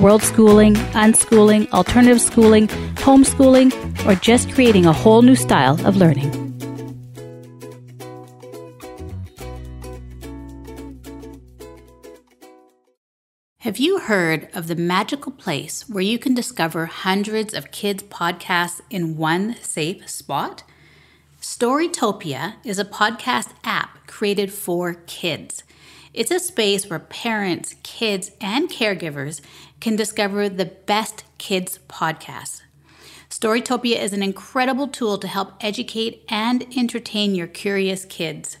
World schooling, unschooling, alternative schooling, homeschooling, or just creating a whole new style of learning. Have you heard of the magical place where you can discover hundreds of kids' podcasts in one safe spot? Storytopia is a podcast app created for kids. It's a space where parents, kids, and caregivers can discover the best kids' podcasts. Storytopia is an incredible tool to help educate and entertain your curious kids.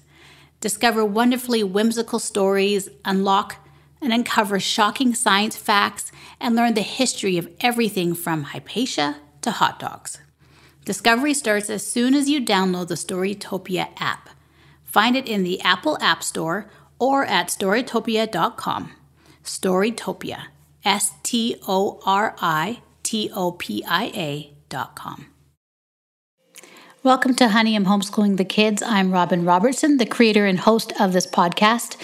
Discover wonderfully whimsical stories, unlock and uncover shocking science facts, and learn the history of everything from Hypatia to hot dogs. Discovery starts as soon as you download the Storytopia app. Find it in the Apple App Store or at storytopia.com. Storytopia, Storytopia.com. Welcome to Honey, I'm Homeschooling the Kids. I'm Robin Robertson, the creator and host of this podcast.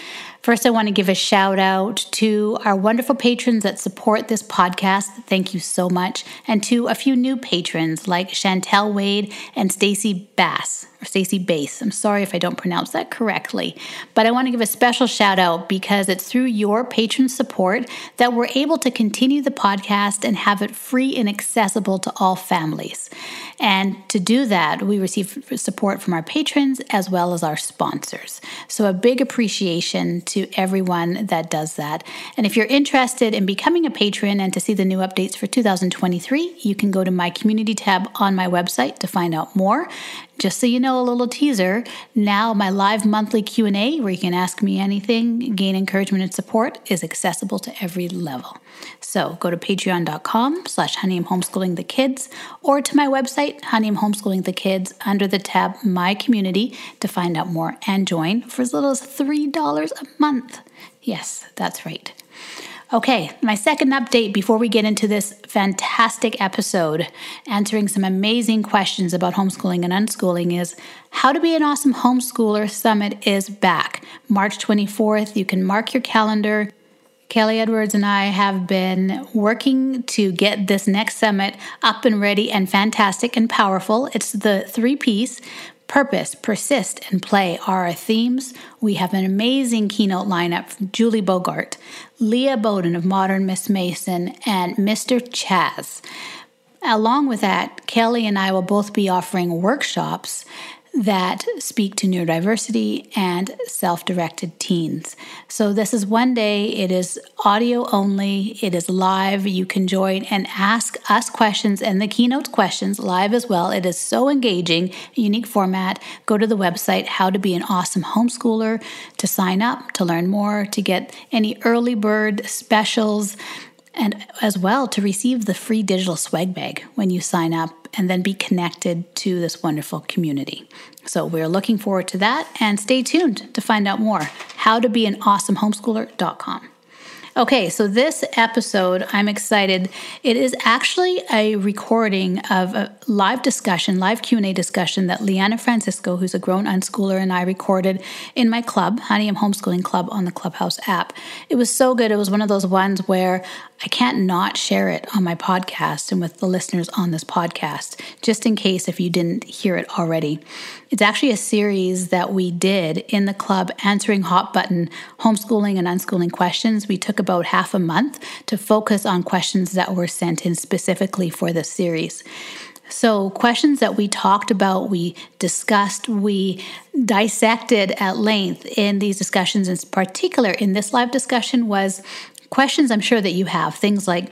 First, I want to give a shout out to our wonderful patrons that support this podcast. Thank you so much. And to a few new patrons like Chantelle Wade and Stacey Bass, or Stacey Bass. I'm sorry if I don't pronounce that correctly. But I want to give a special shout out because it's through your patron support that we're able to continue the podcast and have it free and accessible to all families. And to do that, we receive support from our patrons as well as our sponsors. So a big appreciation to everyone that does that. And if you're interested in becoming a patron and to see the new updates for 2023, you can go to my community tab on my website to find out more. Just so you know, a little teaser, now my live monthly Q&A, where you can ask me anything, gain encouragement and support, is accessible to every level. So go to patreon.com/honeyimhomeschoolingthekids or to my website, Honey, I'm Homeschooling the Kids, under the tab My Community to find out more and join for as little as $3 a month. Yes, that's right. Okay, my second update before we get into this fantastic episode, answering some amazing questions about homeschooling and unschooling, is How to Be an Awesome Homeschooler Summit is back. March 24th, you can mark your calendar. Kelly Edwards and I have been working to get this next summit up and ready and fantastic and powerful. It's the 3 P's. Purpose, persist, and play are our themes. We have an amazing keynote lineup from Julie Bogart, Leah Bowden of Modern Miss Mason, and Mr. Chaz. Along with that, Kelly and I will both be offering workshops that speak to neurodiversity and self-directed teens. So this is one day, it is audio only, it is live, you can join and ask us questions and the keynote questions live as well. It is so engaging, unique format. Go to the website, How to Be an Awesome Homeschooler, to sign up, to learn more, to get any early bird specials, and as well to receive the free digital swag bag when you sign up and then be connected to this wonderful community. So we're looking forward to that, and stay tuned to find out more. howtobeanawesomehomeschooler.com. Okay, so this episode, I'm excited. It is actually a recording of a live discussion, live Q&A discussion that Leanna Francisco, who's a grown unschooler, and I recorded in my club, Honey, I'm Homeschooling Club, on the Clubhouse app. It was so good. It was one of those ones where I can't not share it on my podcast and with the listeners on this podcast, just in case if you didn't hear it already. It's actually a series that we did in the club, answering hot button homeschooling and unschooling questions. We took about half a month to focus on questions that were sent in specifically for this series. So questions that we talked about, we discussed, we dissected at length in these discussions, in particular in this live discussion, was questions I'm sure that you have, things like,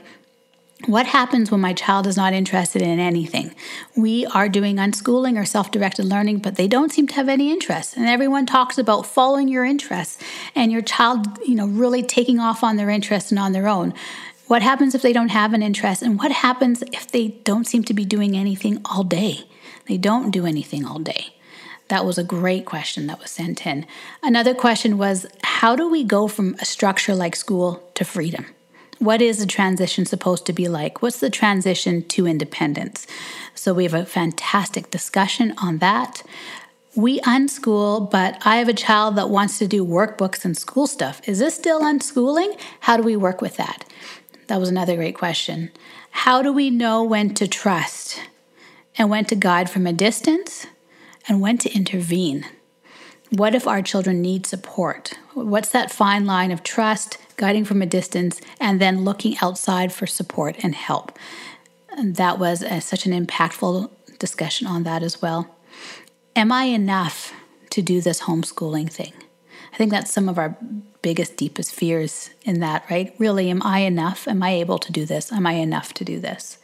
what happens when my child is not interested in anything? We are doing unschooling or self-directed learning, but they don't seem to have any interest. And everyone talks about following your interests and your child, really taking off on their interests and on their own. What happens if they don't have an interest? And what happens if they don't seem to be doing anything all day? They don't do anything all day. That was a great question that was sent in. Another question was, how do we go from a structure like school to freedom? What is the transition supposed to be like? What's the transition to independence? So we have a fantastic discussion on that. We unschool, but I have a child that wants to do workbooks and school stuff. Is this still unschooling? How do we work with that? That was another great question. How do we know when to trust and when to guide from a distance and when to intervene? What if our children need support? What's that fine line of trust, guiding from a distance, and then looking outside for support and help? And that was such an impactful discussion on that as well. Am I enough to do this homeschooling thing? I think that's some of our biggest, deepest fears in that, right? Really, am I enough? Am I able to do this? Am I enough to do this?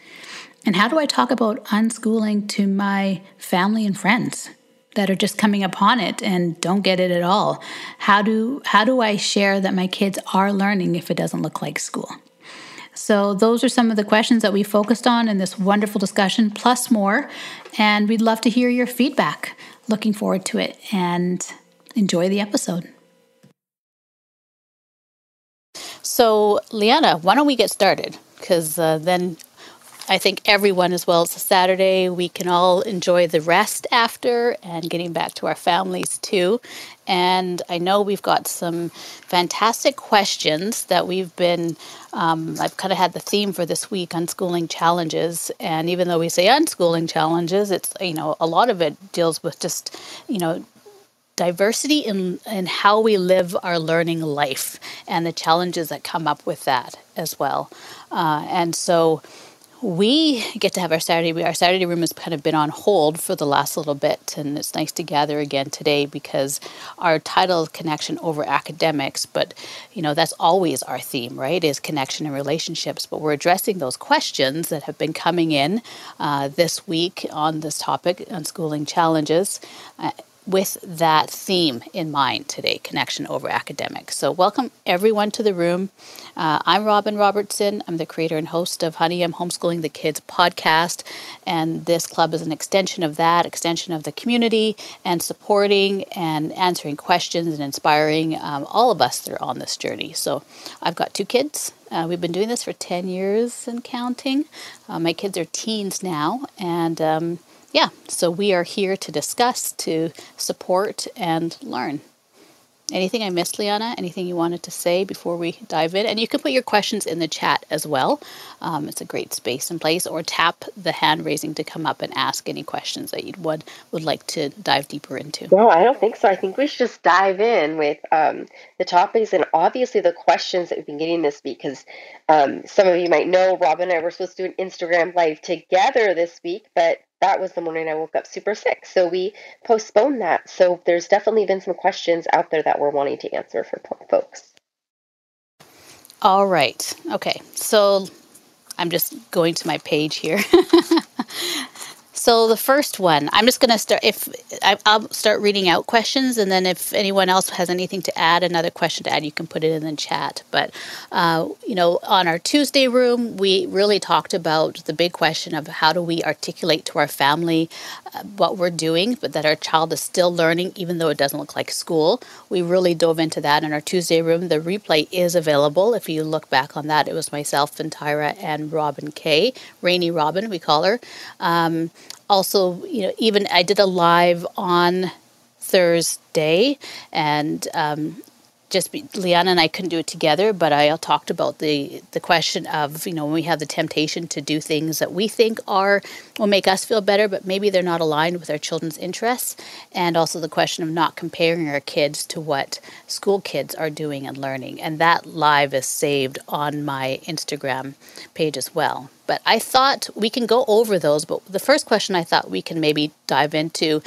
And how do I talk about unschooling to my family and friends that are just coming upon it and don't get it at all? How do I share that my kids are learning if it doesn't look like school? So those are some of the questions that we focused on in this wonderful discussion, plus more. And we'd love to hear your feedback. Looking forward to it, and enjoy the episode. So, Liana, why don't we get started? Because then I think everyone, as well as Saturday, we can all enjoy the rest after and getting back to our families too. And I know we've got some fantastic questions that we've been, I've kind of had the theme for this week, unschooling challenges. And even though we say unschooling challenges, it's, you know, a lot of it deals with just, you know, diversity in how we live our learning life and the challenges that come up with that as well. And so we get to have our Saturday room has kind of been on hold for the last little bit, and it's nice to gather again today because our title is Connection Over Academics, but, you know, that's always our theme, right, is connection and relationships, but we're addressing those questions that have been coming in this week on this topic, unschooling challenges, with that theme in mind today, connection over academics. So welcome everyone to the room. I'm Robin Robertson. I'm the creator and host of Honey, I'm Homeschooling the Kids podcast. And this club is an extension of that, extension of the community, and supporting and answering questions and inspiring all of us that are on this journey. So I've got two kids. We've been doing this for 10 years and counting. My kids are teens now, and yeah, so we are here to discuss, to support, and learn. Anything I missed, Liana? Anything you wanted to say before we dive in? And you can put your questions in the chat as well. It's a great space and place, or tap the hand raising to come up and ask any questions that you would like to dive deeper into. No, I don't think so. I think we should just dive in with the topics and obviously the questions that we've been getting this week, because some of you might know Robin and I were supposed to do an Instagram live together this week, but that was the morning I woke up super sick, so we postponed that. So there's definitely been some questions out there that we're wanting to answer for folks. All right. Okay. So I'm just going to my page here. So the first one, I'm just going to start. If I'll start reading out questions, and then if anyone else has anything to add, another question to add, you can put it in the chat. But you know, on our Tuesday room, we really talked about the big question of how do we articulate to our family what we're doing, but that our child is still learning, even though it doesn't look like school. We really dove into that in our Tuesday room. The replay is available. If you look back on that, it was myself and Tyra and Robin Kay, Rainy Robin, we call her. Also, you know, even I did a live on Thursday, and Liana and I couldn't do it together, but I talked about the question of, you know, when we have the temptation to do things that we think will make us feel better, but maybe they're not aligned with our children's interests, and also the question of not comparing our kids to what school kids are doing and learning. And that live is saved on my Instagram page as well. But I thought we can go over those, but the first question I thought we can maybe dive into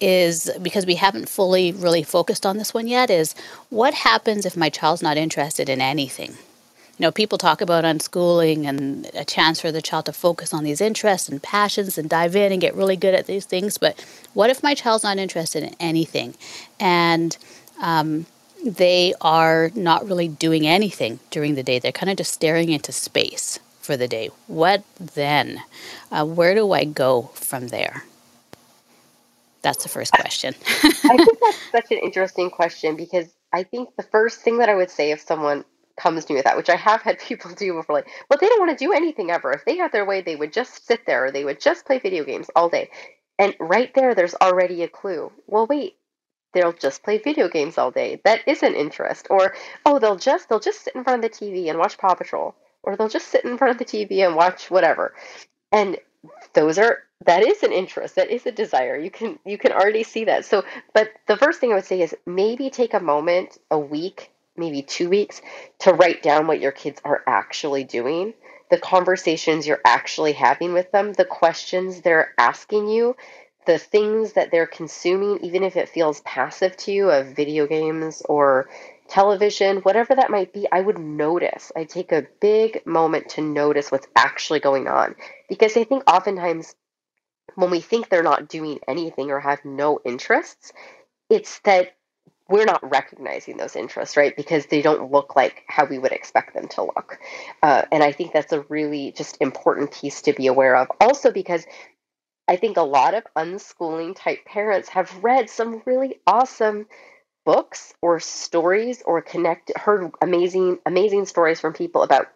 is, because we haven't fully really focused on this one yet, is what happens if my child's not interested in anything? You know, people talk about unschooling and a chance for the child to focus on these interests and passions and dive in and get really good at these things, but what if my child's not interested in anything? And they are not really doing anything during the day. They're kind of just staring into space for the day. What then? Where do I go from there? That's the first question. I think that's such an interesting question, because I think the first thing that I would say if someone comes to me with that, which I have had people do before, like, well, they don't want to do anything ever. If they had their way, they would just sit there or they would just play video games all day. And right there, there's already a clue. Well, wait, they'll just play video games all day. That isn't interest. Or, oh, they'll just sit in front of the TV and watch Paw Patrol. Or they'll just sit in front of the TV and watch whatever. And that is an interest. That is a desire. You can already see that. So, but the first thing I would say is maybe take a moment, a week, maybe 2 weeks, to write down what your kids are actually doing, the conversations you're actually having with them, the questions they're asking you, the things that they're consuming, even if it feels passive to you, of video games or television, whatever that might be. I would notice. I take a big moment to notice what's actually going on, because I think oftentimes when we think they're not doing anything or have no interests, it's that we're not recognizing those interests, right? Because they don't look like how we would expect them to look. And I think that's a really just important piece to be aware of. Also, because I think a lot of unschooling type parents have read some really awesome books or stories, or heard amazing stories from people about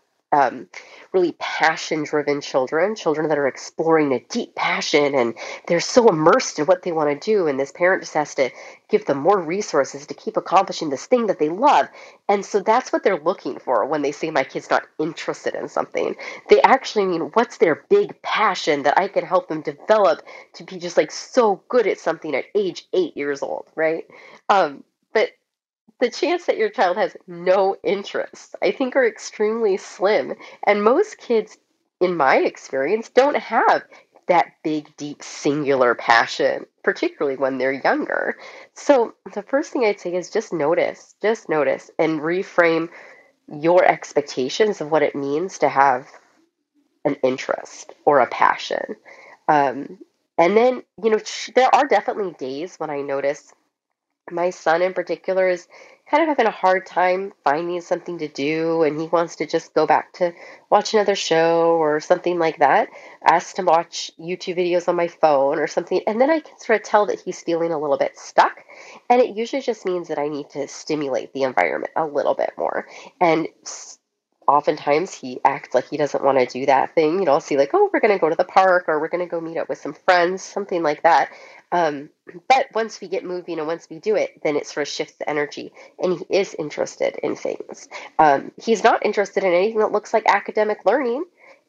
really passion-driven children that are exploring a deep passion, and they're so immersed in what they want to do, and this parent just has to give them more resources to keep accomplishing this thing that they love. And so that's what they're looking for when they say my kid's not interested in something. They actually mean, what's their big passion that I can help them develop to be just like so good at something at age 8 years old, right? But the chance that your child has no interests, I think, are extremely slim. And most kids, in my experience, don't have that big, deep, singular passion, particularly when they're younger. So the first thing I'd say is just notice and reframe your expectations of what it means to have an interest or a passion. And then, there are definitely days when I notice my son in particular is kind of having a hard time finding something to do, and he wants to just go back to watch another show or something like that. I asked him to watch YouTube videos on my phone or something, and then I can sort of tell that he's feeling a little bit stuck, and it usually just means that I need to stimulate the environment a little bit more. And oftentimes he acts like he doesn't want to do that thing. I'll see like, oh, we're going to go to the park, or we're going to go meet up with some friends, something like that. But once we get moving and once we do it, then it sort of shifts the energy, and he is interested in things. He's not interested in anything that looks like academic learning.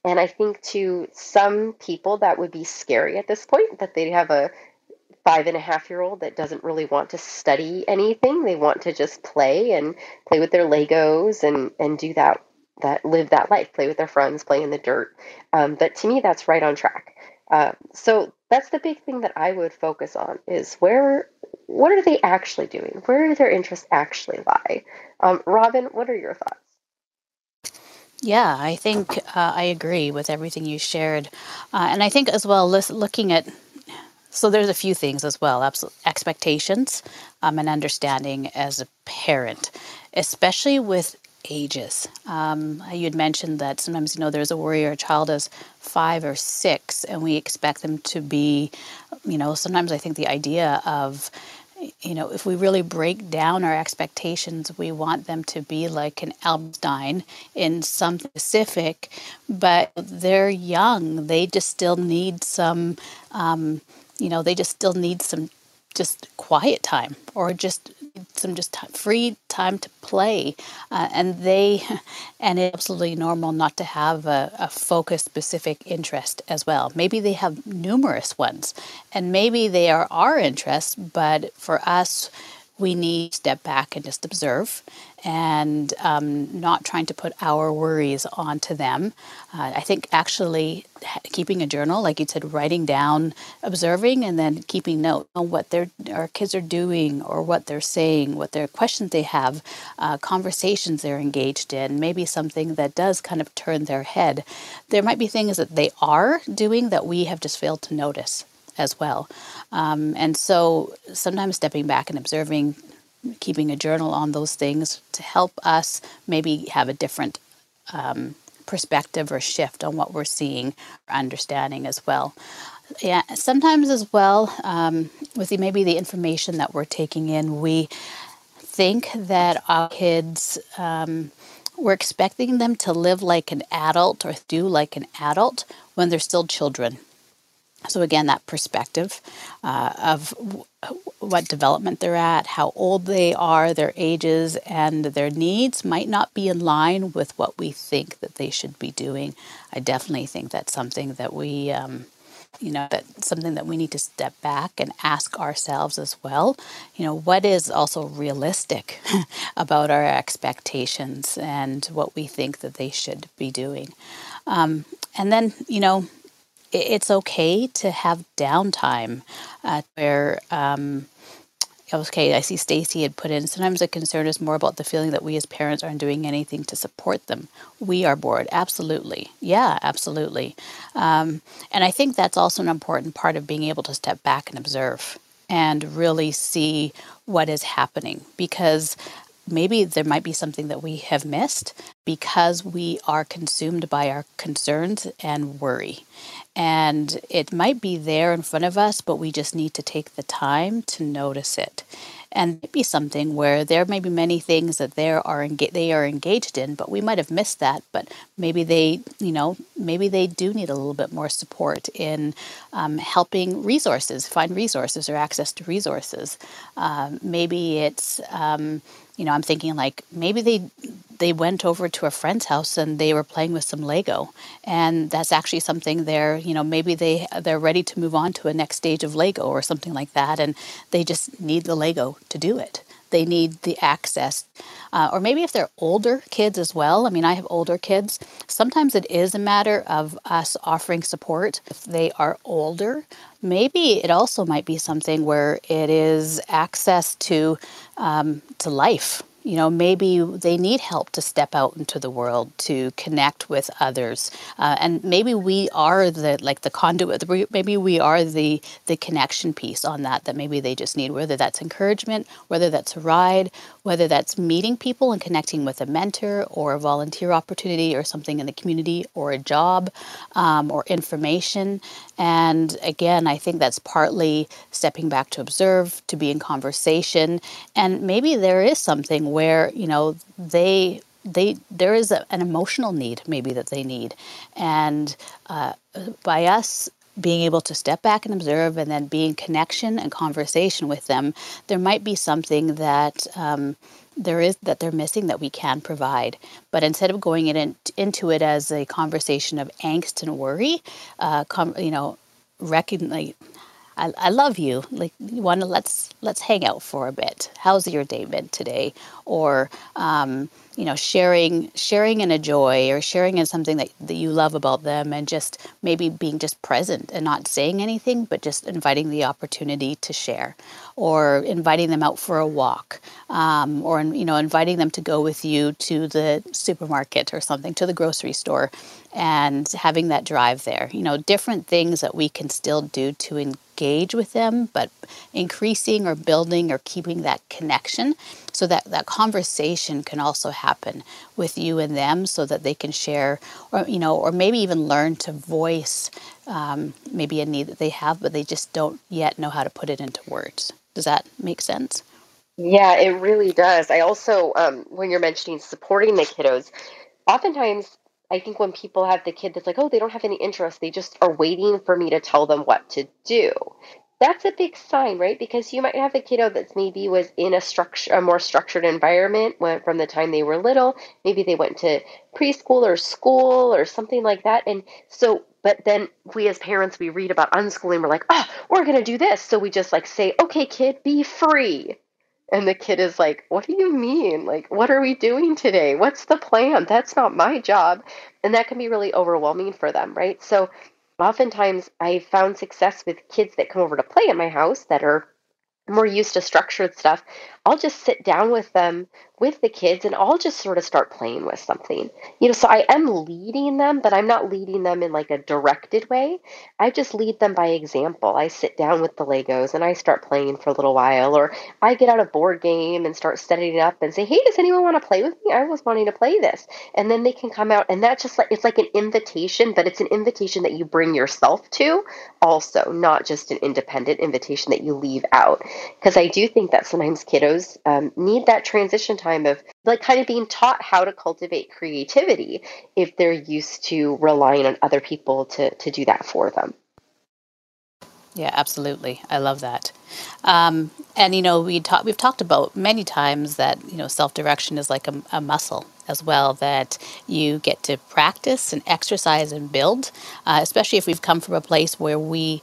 And I think to some people that would be scary at this point, that they have a 5.5-year-old that doesn't really want to study anything. They want to just play with their Legos and do that, live that life, play with their friends, play in the dirt. But to me, that's right on track. So that's the big thing that I would focus on is what are they actually doing? Where do their interests actually lie? Robin, what are your thoughts? Yeah, I think I agree with everything you shared. And I think as well, looking at, so there's a few things as well, expectations and understanding as a parent, especially with ages. You'd mentioned that sometimes, there's a worry our child is 5 or 6 and we expect them to be, sometimes I think the idea of, if we really break down our expectations, we want them to be like an Alpstein in some specific, but they're young. They just still need some, just quiet time, or just some free time to play, and it's absolutely normal not to have a focused specific interest as well. Maybe they have numerous ones, and maybe they are our interests, but for us, we need to step back and just observe, and not trying to put our worries onto them. I think actually keeping a journal, like you said, writing down, observing, and then keeping note on what our kids are doing, or what they're saying, what their questions they have, conversations they're engaged in, maybe something that does kind of turn their head. There might be things that they are doing that we have just failed to notice as well. And so sometimes stepping back and observing keeping a journal on those things to help us maybe have a different perspective or shift on what we're seeing or understanding as well. Yeah, sometimes as well, with maybe the information that we're taking in, we think that our kids, we're expecting them to live like an adult or do like an adult when they're still children. So again, that perspective of what development they're at, how old they are, their ages, and their needs might not be in line with what we think that they should be doing. I definitely think that's something that we, that's something that we need to step back and ask ourselves as well. You know, what is also realistic about our expectations and what we think that they should be doing. And then, it's okay to have downtime where, okay, I see Stacey had put in, sometimes the concern is more about the feeling that we as parents aren't doing anything to support them. We are bored. Absolutely. Yeah, absolutely. And I think that's also an important part of being able to step back and observe and really see what is happening, because maybe there might be something that we have missed because we are consumed by our concerns and worry. And it might be there in front of us, but we just need to take the time to notice it. And it may be something where there may be many things that they are engaged in, but we might have missed that. But maybe they, maybe they do need a little bit more support in helping resources, find resources or access to resources. Maybe it's, I'm thinking like maybe they went over to a friend's house and they were playing with some Lego, and that's actually something there, maybe they're ready to move on to a next stage of Lego or something like that, and they just need the Lego to do it. They need the access. Or maybe if they're older kids as well. I mean, I have older kids. Sometimes it is a matter of us offering support. If they are older, maybe it also might be something where it is access to life. Maybe they need help to step out into the world, to connect with others. And maybe we are the conduit. Maybe we are the connection piece on that maybe they just need, whether that's encouragement, whether that's a ride, whether that's meeting people and connecting with a mentor or a volunteer opportunity or something in the community or a job or information. And again, I think that's partly stepping back to observe, to be in conversation. And maybe there is something where there is an emotional need maybe that they need, and by us being able to step back and observe and then be in connection and conversation with them, there might be something that that they're missing that we can provide. But instead of going into it as a conversation of angst and worry, recognize, I love you. Like, you want to let's hang out for a bit. How's your day been today? Or sharing in a joy, or sharing in something that you love about them, and just maybe being just present and not saying anything, but just inviting the opportunity to share, or inviting them out for a walk, or inviting them to go with you to the supermarket or something, to the grocery store, and having that drive there. Different things that we can still do to engage with them, but increasing or building or keeping that connection so that conversation can also happen with you and them, so that they can share or maybe even learn to voice maybe a need that they have, but they just don't yet know how to put it into words. Does that make sense? Yeah, it really does. I also, when you're mentioning supporting the kiddos, oftentimes I think when people have the kid that's like, oh, they don't have any interest, they just are waiting for me to tell them what to do. That's a big sign, right? Because you might have a kiddo that maybe was in a more structured environment from the time they were little. Maybe they went to preschool or school or something like that. And so, but then we as parents, we read about unschooling. We're like, oh, we're going to do this. So we just say, okay, kid, be free. And the kid is like, what do you mean? What are we doing today? What's the plan? That's not my job. And that can be really overwhelming for them, right? So oftentimes I found success with kids that come over to play at my house that are more used to structured stuff. I'll just sit down with them, with the kids, and I'll just sort of start playing with something, you know, so I am leading them, but I'm not leading them in like a directed way. I just lead them by example. I sit down with the Legos and I start playing for a little while, or I get out a board game and start setting it up and say, hey, does anyone want to play with me? I was wanting to play this. And then they can come out, and that's just like, it's like an invitation, but it's an invitation that you bring yourself to also, not just an independent invitation that you leave out. Because I do think that sometimes kiddos need that transition time of like kind of being taught how to cultivate creativity if they're used to relying on other people to do that for them. Yeah, absolutely. I love that. And, you know, we've talked about many times that, you know, self-direction is like a muscle as well that you get to practice and exercise and build, especially if we've come from a place where we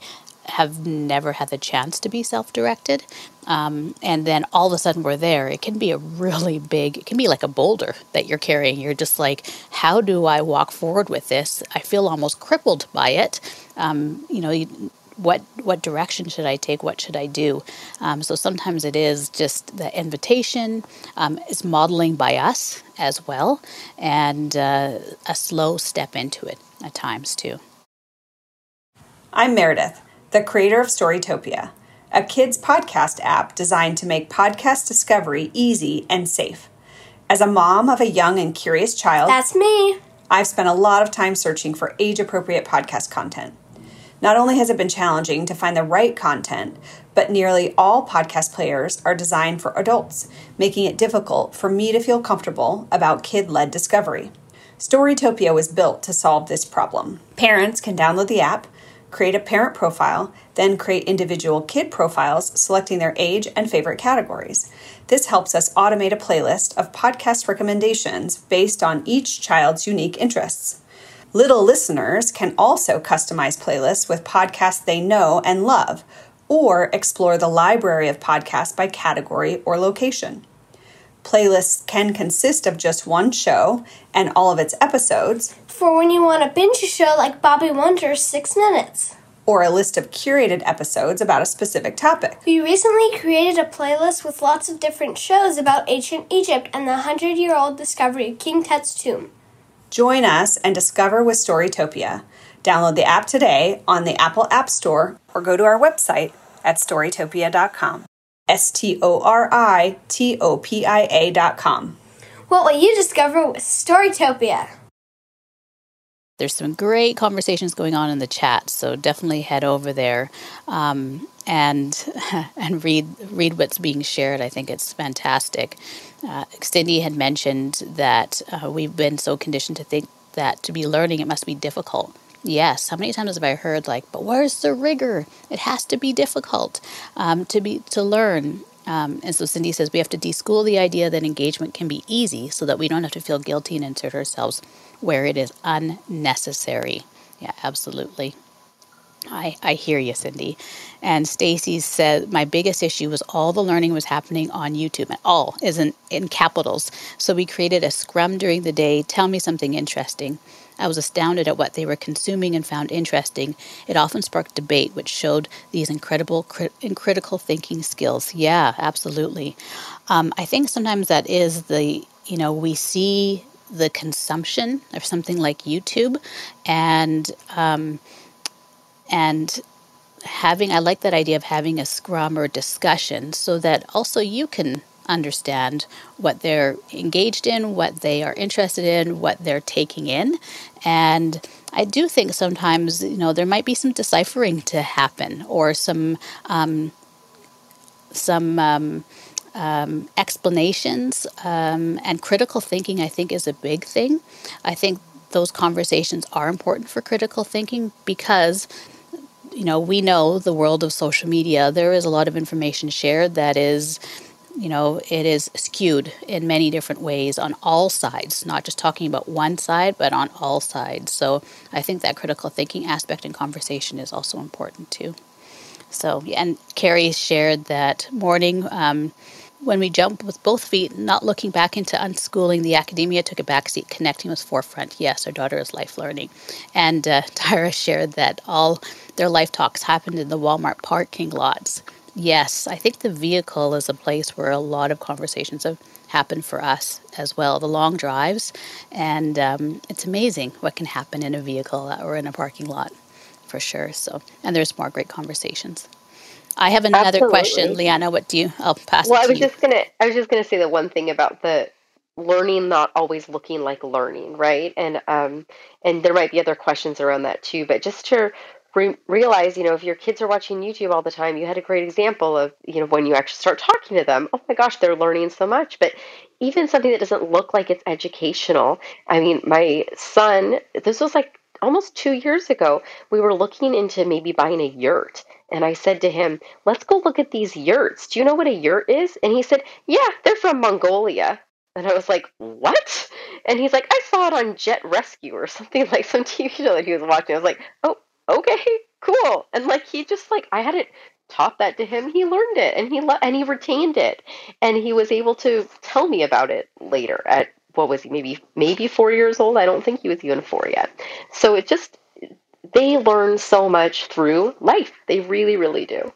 have never had the chance to be self-directed. And then all of a sudden we're there. It can be a really big, it can be like a boulder that you're carrying. You're just like, how do I walk forward with this? I feel almost crippled by it. You know, what direction should I take? What should I do? So sometimes it is just the invitation. It's modeling by us as well, and a slow step into it at times too. I'm Meredith, the creator of Storytopia, a kids podcast app designed to make podcast discovery easy and safe. As a mom of a young and curious child, that's me, I've spent a lot of time searching for age-appropriate podcast content. Not only has it been challenging to find the right content, but nearly all podcast players are designed for adults, making it difficult for me to feel comfortable about kid-led discovery. Storytopia was built to solve this problem. Parents can download the app, create a parent profile, then create individual kid profiles, selecting their age and favorite categories. This helps us automate a playlist of podcast recommendations based on each child's unique interests. Little listeners can also customize playlists with podcasts they know and love, or explore the library of podcasts by category or location. Playlists can consist of just one show and all of its episodes, for when you want to binge a show like Bobby Wonder's 6 Minutes, or a list of curated episodes about a specific topic. We recently created a playlist with lots of different shows about ancient Egypt and the 100-year-old discovery of King Tut's tomb. Join us and discover with Storytopia. Download the app today on the Apple App Store or go to our website at storytopia.com. Storitopia.com. What will you discover with Storytopia? There's some great conversations going on in the chat, so definitely head over there. And read what's being shared. I think it's fantastic. Cindy had mentioned that we've been so conditioned to think that to be learning, it must be difficult. Yes, how many times have I heard like, but where's the rigor? It has to be difficult to learn. And so Cindy says we have to de-school the idea that engagement can be easy so that we don't have to feel guilty and insert ourselves where it is unnecessary. Yeah, absolutely. I hear you, Cindy. And Stacey said, my biggest issue was all the learning was happening on YouTube. And all is in capitals. So we created a scrum during the day. Tell me something interesting. I was astounded at what they were consuming and found interesting. It often sparked debate, which showed these incredible critical thinking skills. Yeah, absolutely. I think sometimes that is the, you know, we see the consumption of something like YouTube and I like that idea of having a scrum or discussion so that also you can understand what they're engaged in, what they are interested in, what they're taking in. And I do think sometimes, you know, there might be some deciphering to happen or some explanations and critical thinking, I think, is a big thing. I think those conversations are important for critical thinking because, you know, we know the world of social media, there is a lot of information shared that is, you know, it is skewed in many different ways on all sides, not just talking about one side, but on all sides. So I think that critical thinking aspect in conversation is also important too. So, and Carrie shared that morning, when we jump with both feet, not looking back into unschooling, the academia took a backseat, connecting was forefront. Yes, our daughter is life learning. And Tyra shared that all their life talks happened in the Walmart parking lots. Yes, I think the vehicle is a place where a lot of conversations have happen for us as well, the long drives. And it's amazing what can happen in a vehicle or in a parking lot, for sure. So, and there's more great conversations. I have another question, Liana. What do you? I'll pass. Well, I was just gonna say the one thing about the learning not always looking like learning, right? And there might be other questions around that too. But just to realize, you know, if your kids are watching YouTube all the time, you had a great example of, you know, when you actually start talking to them. Oh my gosh, they're learning so much. But even something that doesn't look like it's educational. I mean, my son. This was like almost 2 years ago. We were looking into maybe buying a yurt. And I said to him, let's go look at these yurts. Do you know what a yurt is? And he said, yeah, they're from Mongolia. And I was like, what? And he's like, I saw it on Jet Rescue or something, like some TV show that he was watching. I was like, oh, okay, cool. And like, he just like, I hadn't taught that to him. He learned it and he retained it. And he was able to tell me about it later at, what was he, maybe 4 years old? I don't think he was even 4 yet. So it just... they learn so much through life. They really, really do.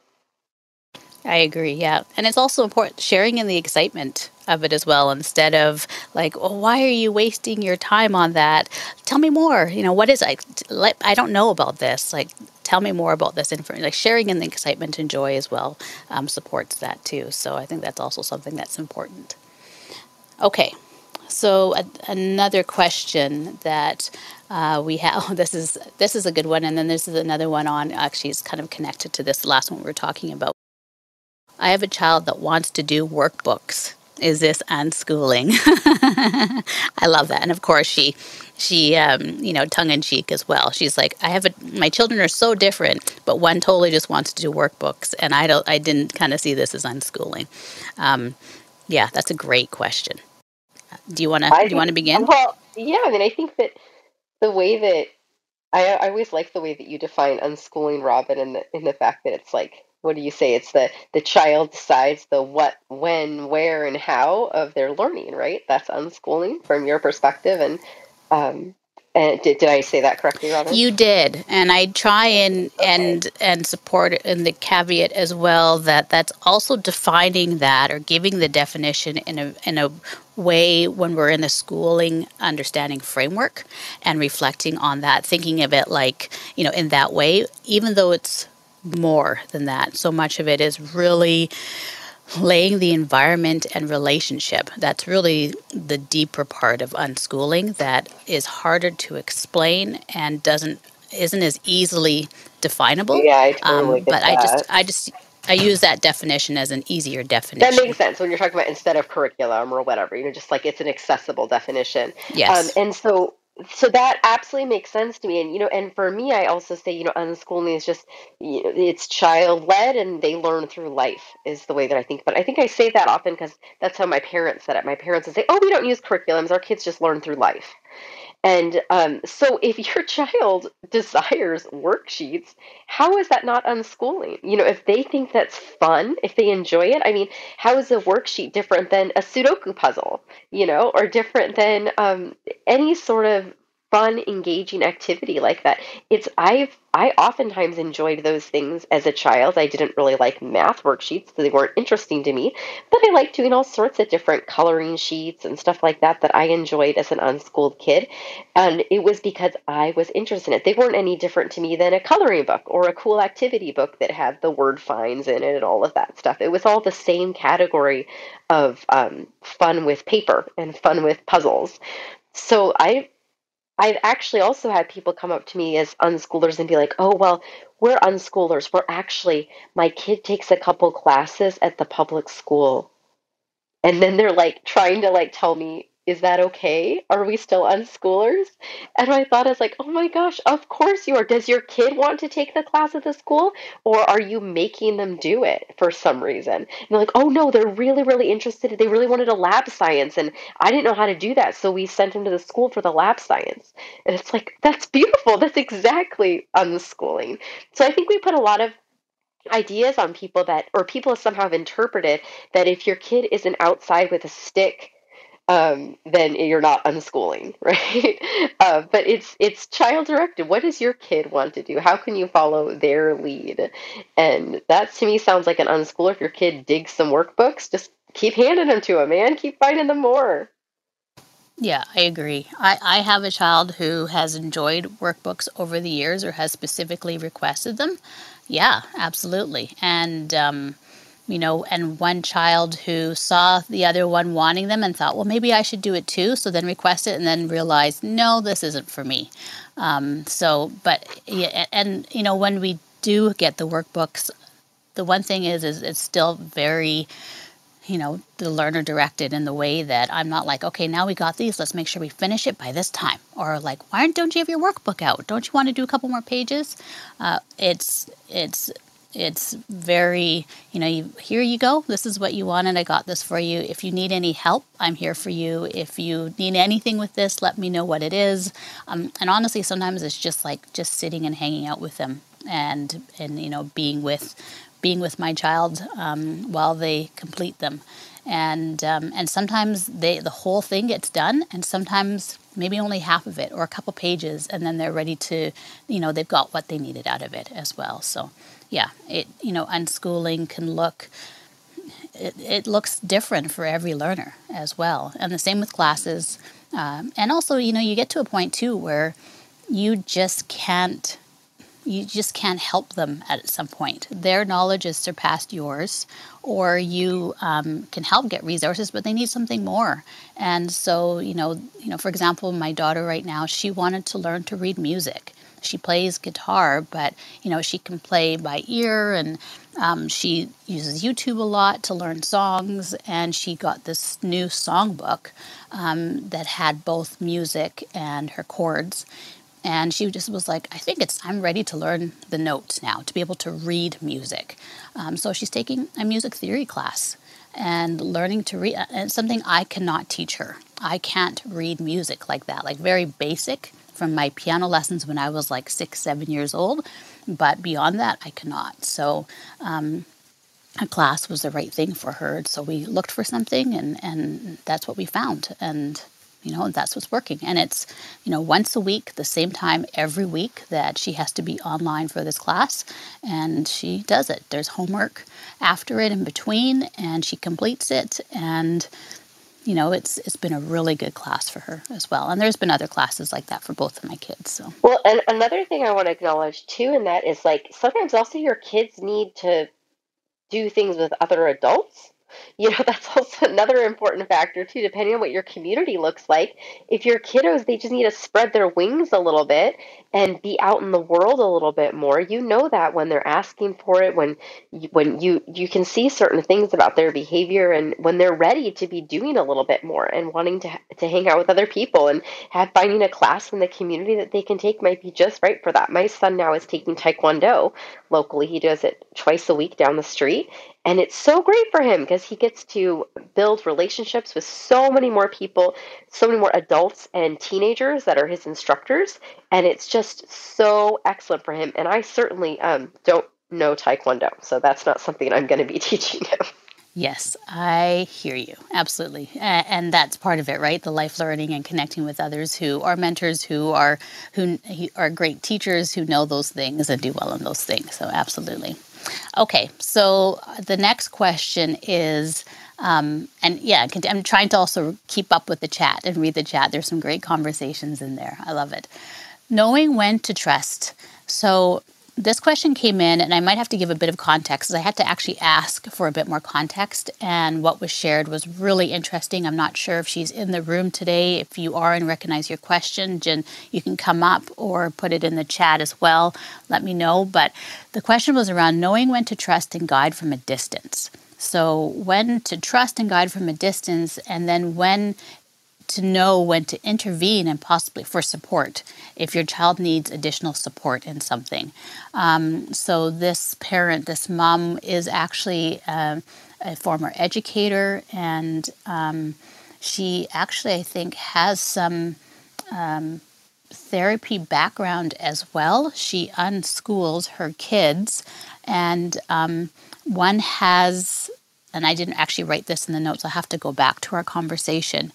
I agree, yeah. And it's also important sharing in the excitement of it as well, instead of like, oh, why are you wasting your time on that? Tell me more. You know, what is it? I don't know about this. Like, tell me more about this information. Like, sharing in the excitement and joy as well supports that too. So I think that's also something that's important. Okay. So another question that we have, this is a good one, and then this is another one on, actually it's kind of connected to this last one we were talking about. I have a child that wants to do workbooks. Is this unschooling? I love that. And of course she you know, tongue in cheek as well. She's like, my children are so different, but one totally just wants to do workbooks, and I didn't kind of see this as unschooling. Yeah, that's a great question. Do you want to begin? Well, yeah, I mean, I think that the way that I always like the way that you define unschooling, Robin, and in the fact that it's like, what do you say? It's the child decides the what, when, where, and how of their learning, right? That's unschooling from your perspective, and did I say that correctly, Robin? You did, and I try and support it in the caveat as well that that's also defining that or giving the definition in a way when we're in the schooling understanding framework and reflecting on that, thinking of it like, you know, in that way, even though it's more than that. So much of it is really laying the environment and relationship. That's really the deeper part of unschooling that is harder to explain and isn't as easily definable. Yeah, I totally get that. I use that definition as an easier definition. That makes sense when you're talking about instead of curriculum or whatever, you know, just like it's an accessible definition. Yes. And so that absolutely makes sense to me. And, you know, and for me, I also say, you know, unschooling is just, you know, it's child led and they learn through life is the way that I think. But I think I say that often because that's how my parents said it. My parents would say, oh, we don't use curriculums. Our kids just learn through life. And so if your child desires worksheets, how is that not unschooling? You know, if they think that's fun, if they enjoy it, I mean, how is a worksheet different than a Sudoku puzzle, you know, or different than any sort of fun, engaging activity like that? I oftentimes enjoyed those things as a child. I didn't really like math worksheets, so they weren't interesting to me, but I liked doing all sorts of different coloring sheets and stuff like that I enjoyed as an unschooled kid, and it was because I was interested in it. They weren't any different to me than a coloring book or a cool activity book that had the word finds in it and all of that stuff. It was all the same category of fun with paper and fun with puzzles. So I've actually also had people come up to me as unschoolers and be like, oh, well, we're unschoolers. We're actually, my kid takes a couple classes at the public school. And then they're like trying to like tell me, is that okay? Are we still unschoolers? And my thought is like, oh my gosh, of course you are. Does your kid want to take the class at the school? Or are you making them do it for some reason? And they're like, oh no, they're really, really interested. They really wanted a lab science. And I didn't know how to do that. So we sent them to the school for the lab science. And it's like, that's beautiful. That's exactly unschooling. So I think we put a lot of ideas on people people somehow have interpreted that if your kid isn't outside with a stick, then you're not unschooling, right? But it's child-directed. What does your kid want to do? How can you follow their lead? And that, to me, sounds like an unschooler. If your kid digs some workbooks, just keep handing them to him, man. Keep finding them more. Yeah, I agree. I have a child who has enjoyed workbooks over the years or has specifically requested them. Yeah, absolutely. And, you know, and one child who saw the other one wanting them and thought, well, maybe I should do it too. So then request it and then realized, no, this isn't for me. But, yeah, and, you know, when we do get the workbooks, the one thing is it's still very, you know, the learner directed in the way that I'm not like, okay, now we got these, let's make sure we finish it by this time. Or like, why don't you have your workbook out? Don't you want to do a couple more pages? It's very, you know, here you go. This is what you wanted. I got this for you. If you need any help, I'm here for you. If you need anything with this, let me know what it is. And honestly, sometimes it's just like just sitting and hanging out with them and, you know, being with my child while they complete them. And sometimes the whole thing gets done, and sometimes maybe only half of it or a couple pages, and then they're ready to, you know, they've got what they needed out of it as well. So, yeah, unschooling can look, it looks different for every learner as well. And the same with classes. And also, you know, you get to a point too where you just can't help them at some point. Their knowledge has surpassed yours, or you can help get resources, but they need something more. And so, you know, for example, my daughter right now, she wanted to learn to read music. She plays guitar, but, you know, she can play by ear, and she uses YouTube a lot to learn songs, and she got this new songbook that had both music and her chords. And she just was like, I think I'm ready to learn the notes now, to be able to read music. So she's taking a music theory class and learning to read. It's something I cannot teach her. I can't read music like that, like very basic from my piano lessons when I was like 6, 7 years old. But beyond that, I cannot. So a class was the right thing for her. So we looked for something, and that's what we found. And you know, and that's what's working. And it's, you know, once a week, the same time every week that she has to be online for this class. And she does it. There's homework after it in between, and she completes it. And, you know, it's been a really good class for her as well. And there's been other classes like that for both of my kids. So. Well, and another thing I want to acknowledge too, in that is like, sometimes also your kids need to do things with other adults. You know, that's also another important factor, too, depending on what your community looks like. If your kiddos, they just need to spread their wings a little bit and be out in the world a little bit more. You know that when they're asking for it, when you can see certain things about their behavior, and when they're ready to be doing a little bit more and wanting to hang out with other people, and finding a class in the community that they can take might be just right for that. My son now is taking Taekwondo locally. He does it twice a week down the street. And it's so great for him because he gets to build relationships with so many more people, so many more adults and teenagers that are his instructors. And it's just so excellent for him. And I certainly don't know Taekwondo, so that's not something I'm going to be teaching him. Yes, I hear you. Absolutely. And that's part of it, right? The life learning and connecting with others who are mentors, who are great teachers, who know those things and do well in those things. So absolutely. Okay, so the next question is, and yeah, I'm trying to also keep up with the chat and read the chat. There's some great conversations in there. I love it. Knowing when to trust. So this question came in, and I might have to give a bit of context, because I had to actually ask for a bit more context, and what was shared was really interesting. I'm not sure if she's in the room today. If you are and recognize your question, Jen, you can come up or put it in the chat as well. Let me know. But the question was around knowing when to trust and guide from a distance. So when to trust and guide from a distance, and then when to know when to intervene and possibly for support if your child needs additional support in something. So this mom is actually a former educator, and she actually, I think, has some therapy background as well. She unschools her kids, and one has... and I didn't actually write this in the notes. I'll have to go back to our conversation.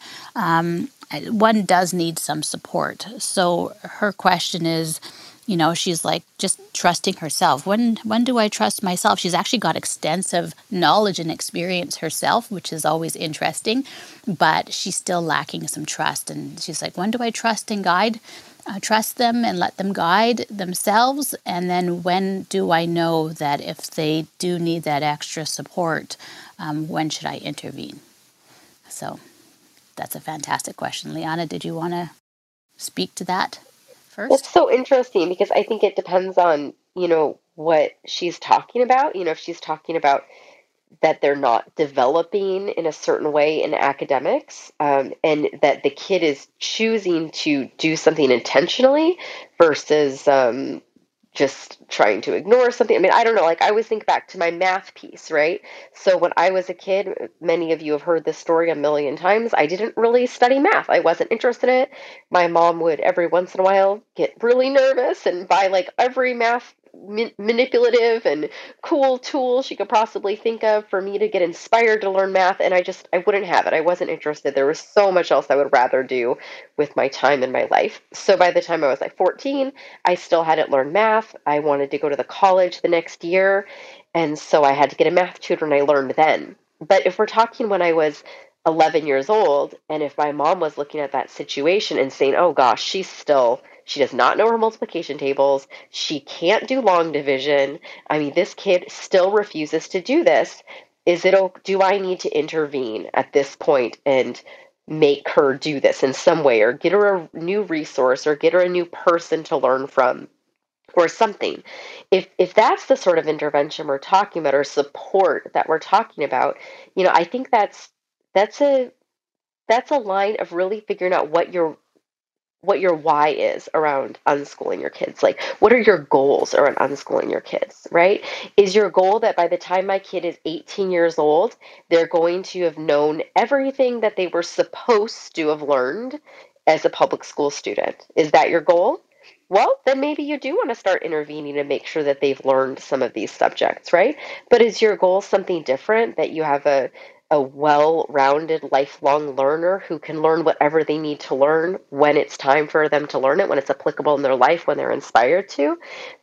One does need some support. So her question is, You know, she's like just trusting herself. When do I trust myself? She's actually got extensive knowledge and experience herself, which is always interesting, but she's still lacking some trust. And she's like, when do I trust and guide? Trust them and let them guide themselves? And then when do I know that if they do need that extra support, when should I intervene? So that's a fantastic question. Liana, did you want to speak to that? First? It's so interesting because I think it depends on, you know, what she's talking about. You know, if she's talking about that they're not developing in a certain way in academics, and that the kid is choosing to do something intentionally versus just trying to ignore something. I mean, I don't know. Like, I always think back to my math piece, right? So when I was a kid, many of you have heard this story a million times. I didn't really study math. I wasn't interested in it. My mom would every once in a while get really nervous and buy like every math manipulative and cool tool she could possibly think of for me to get inspired to learn math. And I wouldn't have it. I wasn't interested. There was so much else I would rather do with my time in my life. So by the time I was like 14, I still hadn't learned math. I wanted to go to the college the next year. And so I had to get a math tutor and I learned then. But if we're talking when I was 11 years old, and if my mom was looking at that situation and saying, oh gosh, she does not know her multiplication tables. She can't do long division. I mean, this kid still refuses to do this. Do I need to intervene at this point and make her do this in some way, or get her a new resource, or get her a new person to learn from, or something? If that's the sort of intervention we're talking about, or support that we're talking about, you know, I think that's a line of really figuring out what your why is around unschooling your kids. Like, what are your goals around unschooling your kids, right? Is your goal that by the time my kid is 18 years old, they're going to have known everything that they were supposed to have learned as a public school student? Is that your goal? Well, then maybe you do want to start intervening to make sure that they've learned some of these subjects, right? But is your goal something different, that you have a well-rounded lifelong learner who can learn whatever they need to learn when it's time for them to learn it, when it's applicable in their life, when they're inspired to?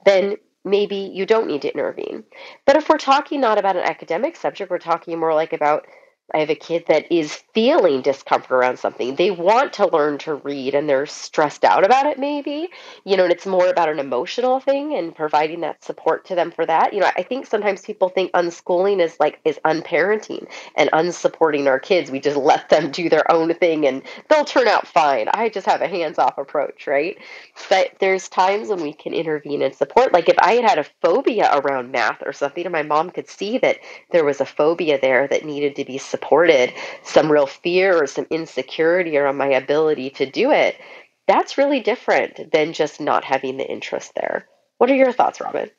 Then maybe you don't need to intervene. But if we're talking not about an academic subject, we're talking more like about, I have a kid that is feeling discomfort around something. They want to learn to read and they're stressed out about it maybe, you know, and it's more about an emotional thing and providing that support to them for that. You know, I think sometimes people think unschooling is unparenting and unsupporting our kids. We just let them do their own thing and they'll turn out fine. I just have a hands-off approach, right? But there's times when we can intervene and support. Like if I had a phobia around math or something and my mom could see that there was a phobia there that needed to be supported, some real fear or some insecurity around my ability to do it, that's really different than just not having the interest there. What are your thoughts, Robin?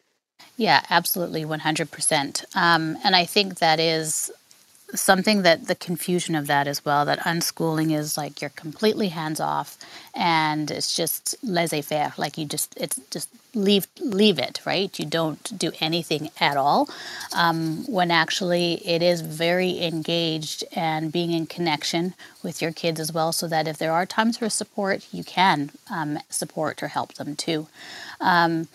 Yeah, absolutely, 100%. And I think that is something that the confusion of that as well, that unschooling is like you're completely hands off and it's just laissez-faire, like it's just leave it, right? You don't do anything at all, when actually it is very engaged and being in connection with your kids as well, so that if there are times for support, you can support or help them too. And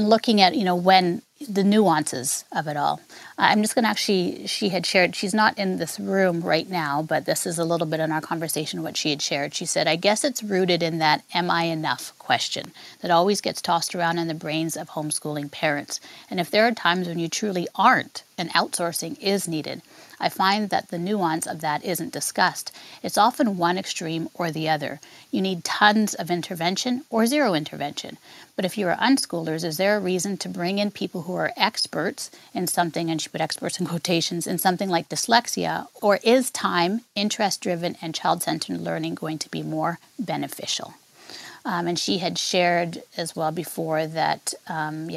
looking at, you know, when the nuances of it all. I'm just going to actually, she had shared, she's not in this room right now, but this is a little bit in our conversation what she had shared. She said, I guess it's rooted in that am I enough question that always gets tossed around in the brains of homeschooling parents. And if there are times when you truly aren't and outsourcing is needed, I find that the nuance of that isn't discussed. It's often one extreme or the other. You need tons of intervention or zero intervention. But if you are unschoolers, is there a reason to bring in people who are experts in something, and she put experts in quotations, in something like dyslexia, or is time, interest-driven, and child-centered learning going to be more beneficial? And she had shared as well before that,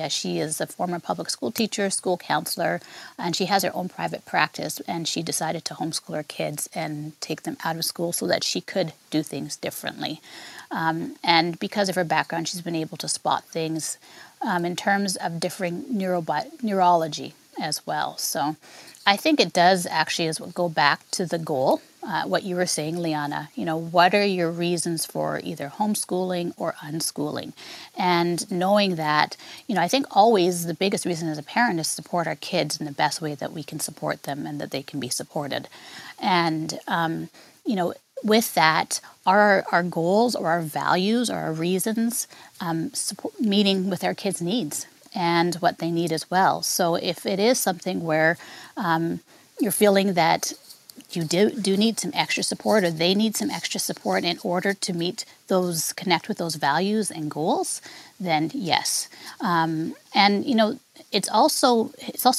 she is a former public school teacher, school counselor, and she has her own private practice, and she decided to homeschool her kids and take them out of school so that she could do things differently. And because of her background, she's been able to spot things in terms of differing neurology. as well. So I think it does actually is go back to the goal, what you were saying, Liana. You know, what are your reasons for either homeschooling or unschooling? And knowing that, you know, I think always the biggest reason as a parent is to support our kids in the best way that we can support them and that they can be supported. And, you know, with that, are our goals or our values or our reasons meeting with our kids' needs and what they need as well? So if it is something where you're feeling that you do need some extra support, or they need some extra support in order to meet those, connect with those values and goals, then yes. And, you know, it's also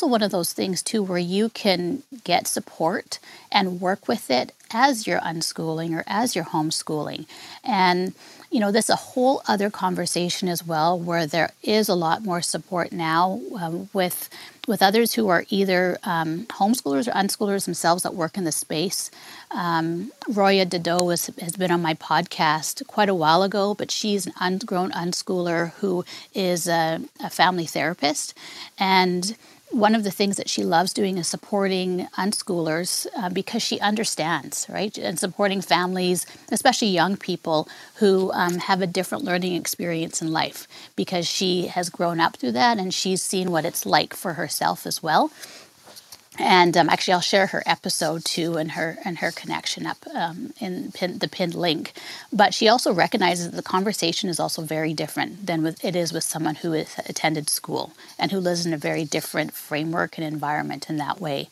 one of those things too where you can get support and work with it as you're unschooling or as you're homeschooling. And, you know, there's a whole other conversation as well where there is a lot more support now with others who are either homeschoolers or unschoolers themselves that work in the space. Roya Dodo has been on my podcast quite a while ago, but she's an grown unschooler who is a family therapist. And one of the things that she loves doing is supporting unschoolers because she understands, right? And supporting families, especially young people who have a different learning experience in life, because she has grown up through that and she's seen what it's like for herself as well. And actually, I'll share her episode too, and her connection up in the pinned link. But she also recognizes that the conversation is also very different than it is with someone who has attended school and who lives in a very different framework and environment in that way.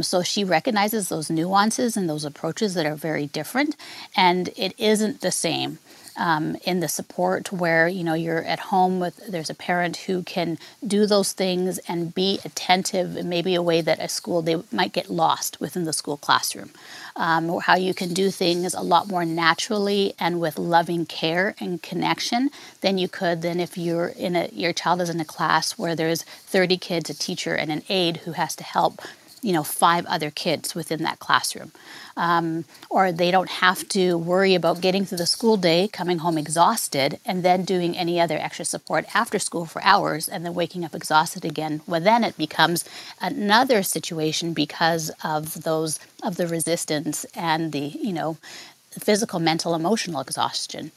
So she recognizes those nuances and those approaches that are very different, and it isn't the same. In the support where, you know, you're at home with, there's a parent who can do those things and be attentive in maybe a way that at school they might get lost within the school classroom, or how you can do things a lot more naturally and with loving care and connection than you could than if you're your child is in a class where there's 30 kids, a teacher, and an aide who has to help, you know, 5 other kids within that classroom. Or they don't have to worry about getting through the school day, coming home exhausted, and then doing any other extra support after school for hours, and then waking up exhausted again. Well, then it becomes another situation because of the resistance and the, you know, physical, mental, emotional exhaustion.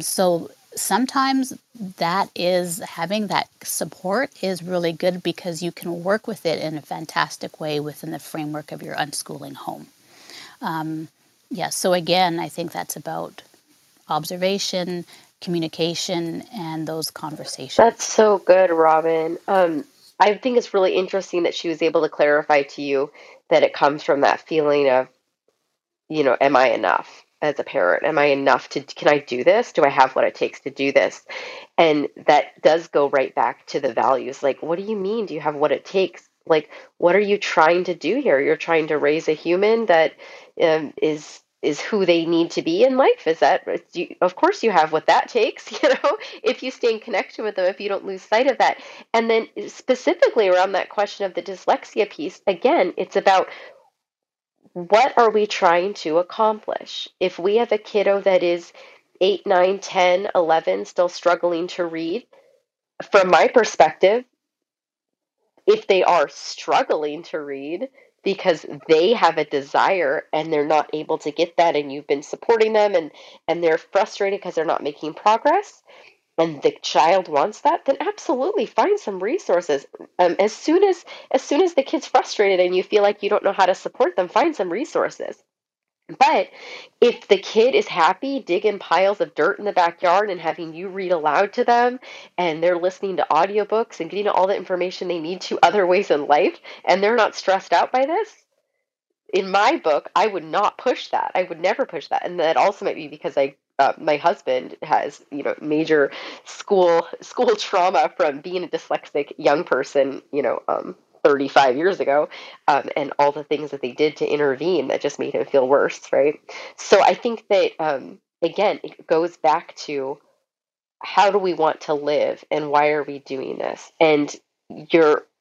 So sometimes that is, having that support is really good because you can work with it in a fantastic way within the framework of your unschooling home. So again, I think that's about observation, communication, and those conversations. That's so good, Robin. I think it's really interesting that she was able to clarify to you that it comes from that feeling of, you know, am I enough? As a parent, am I enough to, can I do this? Do I have what it takes to do this? And that does go right back to the values. Like, what do you mean? Do you have what it takes? Like, what are you trying to do here? You're trying to raise a human that is who they need to be in life. Is that, of course you have what that takes, you know, if you stay in connection with them, if you don't lose sight of that. And then specifically around that question of the dyslexia piece, again, it's about, what are we trying to accomplish? If we have a kiddo that is 8, 9, 10, 11, still struggling to read, from my perspective, if they are struggling to read because they have a desire and they're not able to get that, and you've been supporting them and they're frustrated because they're not making progress, and the child wants that, then absolutely find some resources. As soon as the kid's frustrated and you feel like you don't know how to support them, find some resources. But if the kid is happy digging piles of dirt in the backyard and having you read aloud to them, and they're listening to audiobooks and getting all the information they need to other ways in life, and they're not stressed out by this, in my book, I would not push that. I would never push that. And that also might be because my husband has, you know, major school trauma from being a dyslexic young person, you know, 35 years ago, and all the things that they did to intervene that just made him feel worse, right? So I think that, again, it goes back to how do we want to live and why are we doing this? And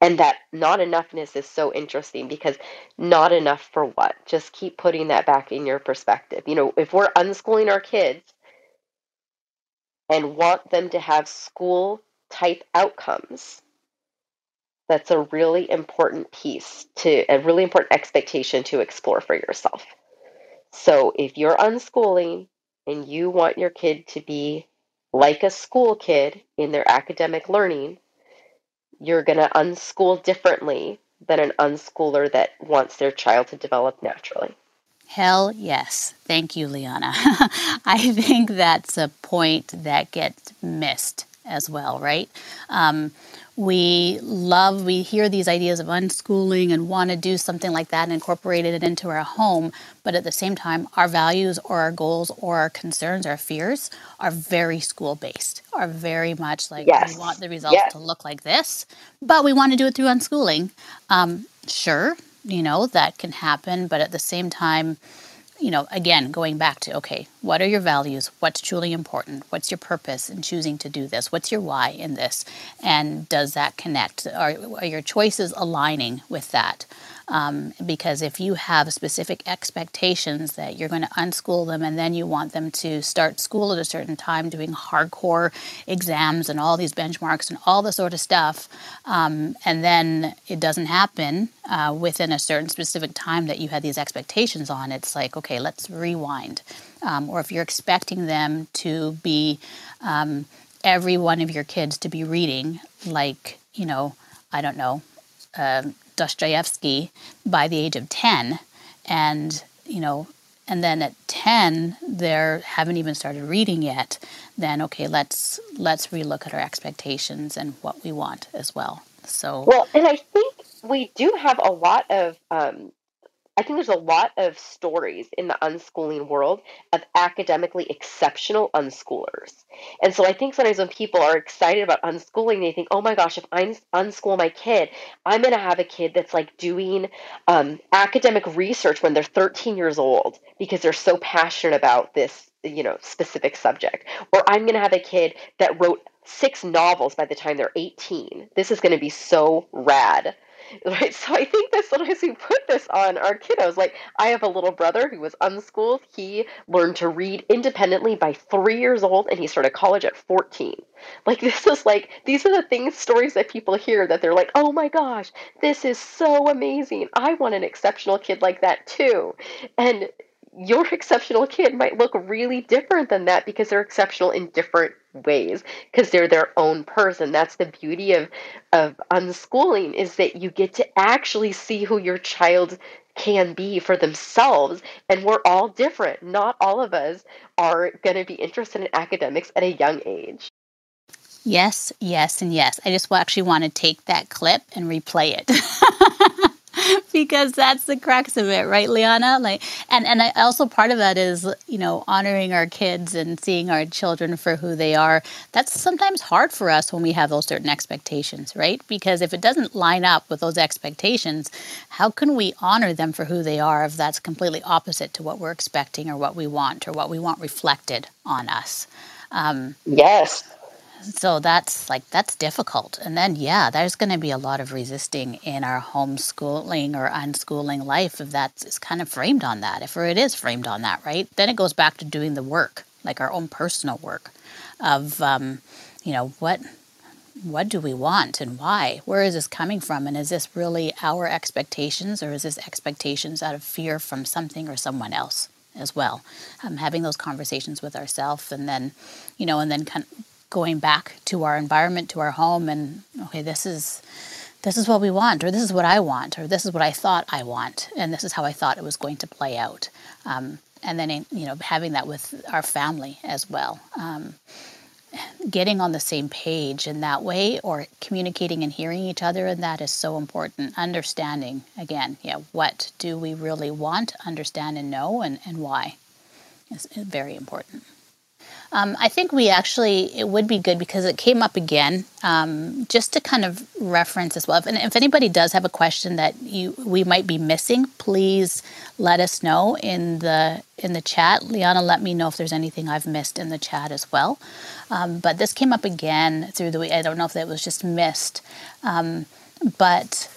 that not enoughness is so interesting, because not enough for what? Just keep putting that back in your perspective. You know, if we're unschooling our kids and want them to have school type outcomes, That's a really important piece to a really important expectation to explore for yourself. So if you're unschooling and you want your kid to be like a school kid in their academic learning, you're going to unschool differently than an unschooler that wants their child to develop naturally. Hell yes. Thank you, Liana. I think that's a point that gets missed as well, right? We hear these ideas of unschooling and want to do something like that and incorporate it into our home. But at the same time, our values or our goals or our concerns, our fears are very school-based, are very much like, yes, we want the results, yes, to look like this, but we want to do it through unschooling. Sure, you know, that can happen. But at the same time, you know, again, going back to, okay, what are your values? What's truly important? What's your purpose in choosing to do this? What's your why in this? And does that connect? Are your choices aligning with that? Because if you have specific expectations that you're going to unschool them and then you want them to start school at a certain time doing hardcore exams and all these benchmarks and all the sort of stuff, and then it doesn't happen within a certain specific time that you had these expectations on, it's like, okay, let's rewind. Or if you're expecting them to be, every one of your kids to be reading like, you know, I don't know, Dostoevsky by the age of 10, and you know, and then at 10 they haven't even started reading yet, then okay, let's relook at our expectations and what we want as well. And I think we do have a lot of I think there's a lot of stories in the unschooling world of academically exceptional unschoolers. And so I think sometimes when people are excited about unschooling, they think, oh my gosh, if I unschool my kid, I'm going to have a kid that's like doing academic research when they're 13 years old because they're so passionate about this, you know, specific subject. Or I'm going to have a kid that wrote 6 novels by the time they're 18. This is going to be so rad. Right, so I think that sometimes we put this on our kiddos. Like, I have a little brother who was unschooled. He learned to read independently by 3 years old, and he started college at 14. Like, this is like, these are the things, stories that people hear that they're like, oh my gosh, this is so amazing. I want an exceptional kid like that too. And your exceptional kid might look really different than that because they're exceptional in different ways, because they're their own person. That's the beauty of unschooling, is that you get to actually see who your child can be for themselves. And we're all different. Not all of us are going to be interested in academics at a young age. Yes, yes, and yes. I just actually want to take that clip and replay it. Because that's the crux of it, right, Liana? Like, and I also, part of that is, you know, honoring our kids and seeing our children for who they are. That's sometimes hard for us when we have those certain expectations, right? Because if it doesn't line up with those expectations, how can we honor them for who they are if that's completely opposite to what we're expecting or what we want reflected on us? Yes. So that's difficult. And then, yeah, there's going to be a lot of resisting in our homeschooling or unschooling life if that's kind of framed on that, if it is framed on that, right? Then it goes back to doing the work, like our own personal work of, you know, what do we want and why? Where is this coming from? And is this really our expectations, or is this expectations out of fear from something or someone else as well? Having those conversations with ourselves and then, you know, and then kind of going back to our environment, to our home, and okay, this is what we want, or this is what I want, or this is what I thought I want, and this is how I thought it was going to play out. And then, you know, having that with our family as well, getting on the same page in that way, or communicating and hearing each other, and that is so important. Understanding again, yeah, what do we really want? Understand and know, and why is very important. I think it would be good, because it came up again, just to kind of reference as well. And if anybody does have a question that we might be missing, please let us know in the chat. Liana, let me know if there's anything I've missed in the chat as well. But this came up again through the, I don't know if that was just missed, but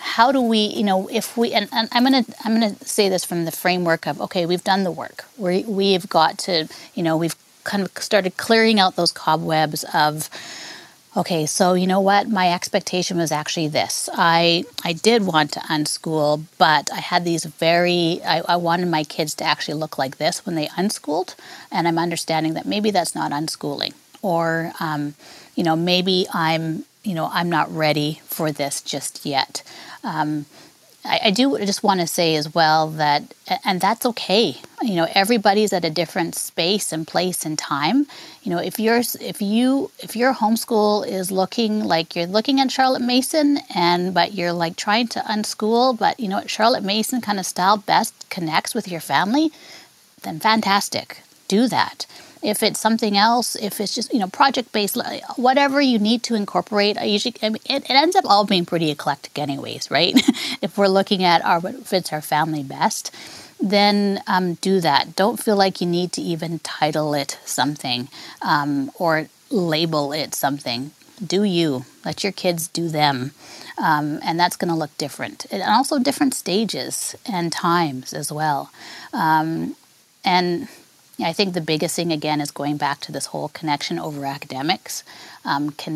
how do we, you know, if we, and I'm gonna say this from the framework of, okay, we've done the work. We've got to, you know, we've kind of started clearing out those cobwebs of, okay, so you know what? My expectation was actually this. I did want to unschool, but I had these I wanted my kids to actually look like this when they unschooled. And I'm understanding that maybe that's not unschooling, or, you know, maybe I'm not ready for this just yet. I do just want to say as well that, and that's okay. You know, everybody's at a different space and place and time. You know, if your homeschool is looking like you're looking at Charlotte Mason, but you're like trying to unschool, but you know what, Charlotte Mason kind of style best connects with your family, then fantastic. Do that. If it's something else, if it's just, you know, project-based, whatever you need to incorporate, it ends up all being pretty eclectic anyways, right? If we're looking at what fits our family best, then do that. Don't feel like you need to even title it something or label it something. Do you. Let your kids do them. And that's going to look different. And also different stages and times as well. And I think the biggest thing, again, is going back to this whole connection over academics, making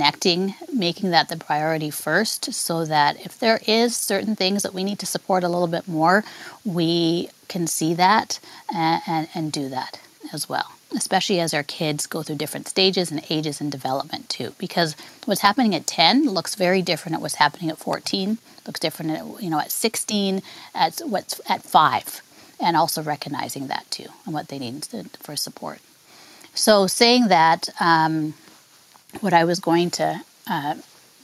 that the priority first, so that if there is certain things that we need to support a little bit more, we can see that and do that as well, especially as our kids go through different stages and ages and development too, because what's happening at 10 looks very different at what's happening at 14, looks different at, you know, at 16, at what's at 5. And also recognizing that too and what they need for support. So saying that, what I was going to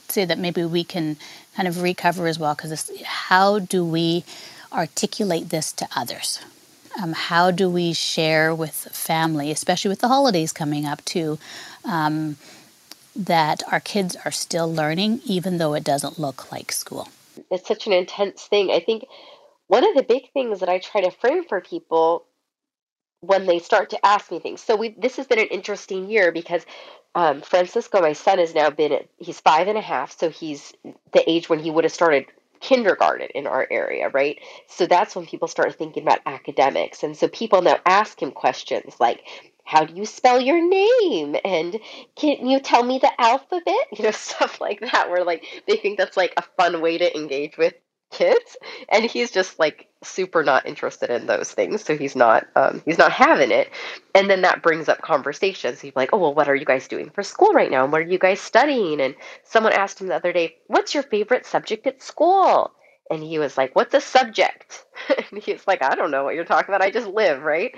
say that maybe we can kind of recover as well, because how do we articulate this to others? How do we share with family, especially with the holidays coming up too, that our kids are still learning even though it doesn't look like school? It's such an intense thing. I think one of the big things that I try to frame for people when they start to ask me things. So this has been an interesting year because Francisco, my son, has now been he's 5.5, so he's the age when he would have started kindergarten in our area, right? So that's when people start thinking about academics. And so people now ask him questions like, how do you spell your name? And can you tell me the alphabet? You know, stuff like that, where like they think that's like a fun way to engage with kids, and he's just like super not interested in those things, so he's not having it. And then that brings up conversations. He's like, oh well, what are you guys doing for school right now, and what are you guys studying? And someone asked him the other day, what's your favorite subject at school? And he was like, what's a subject? And he's like, I don't know what you're talking about, I just live, right?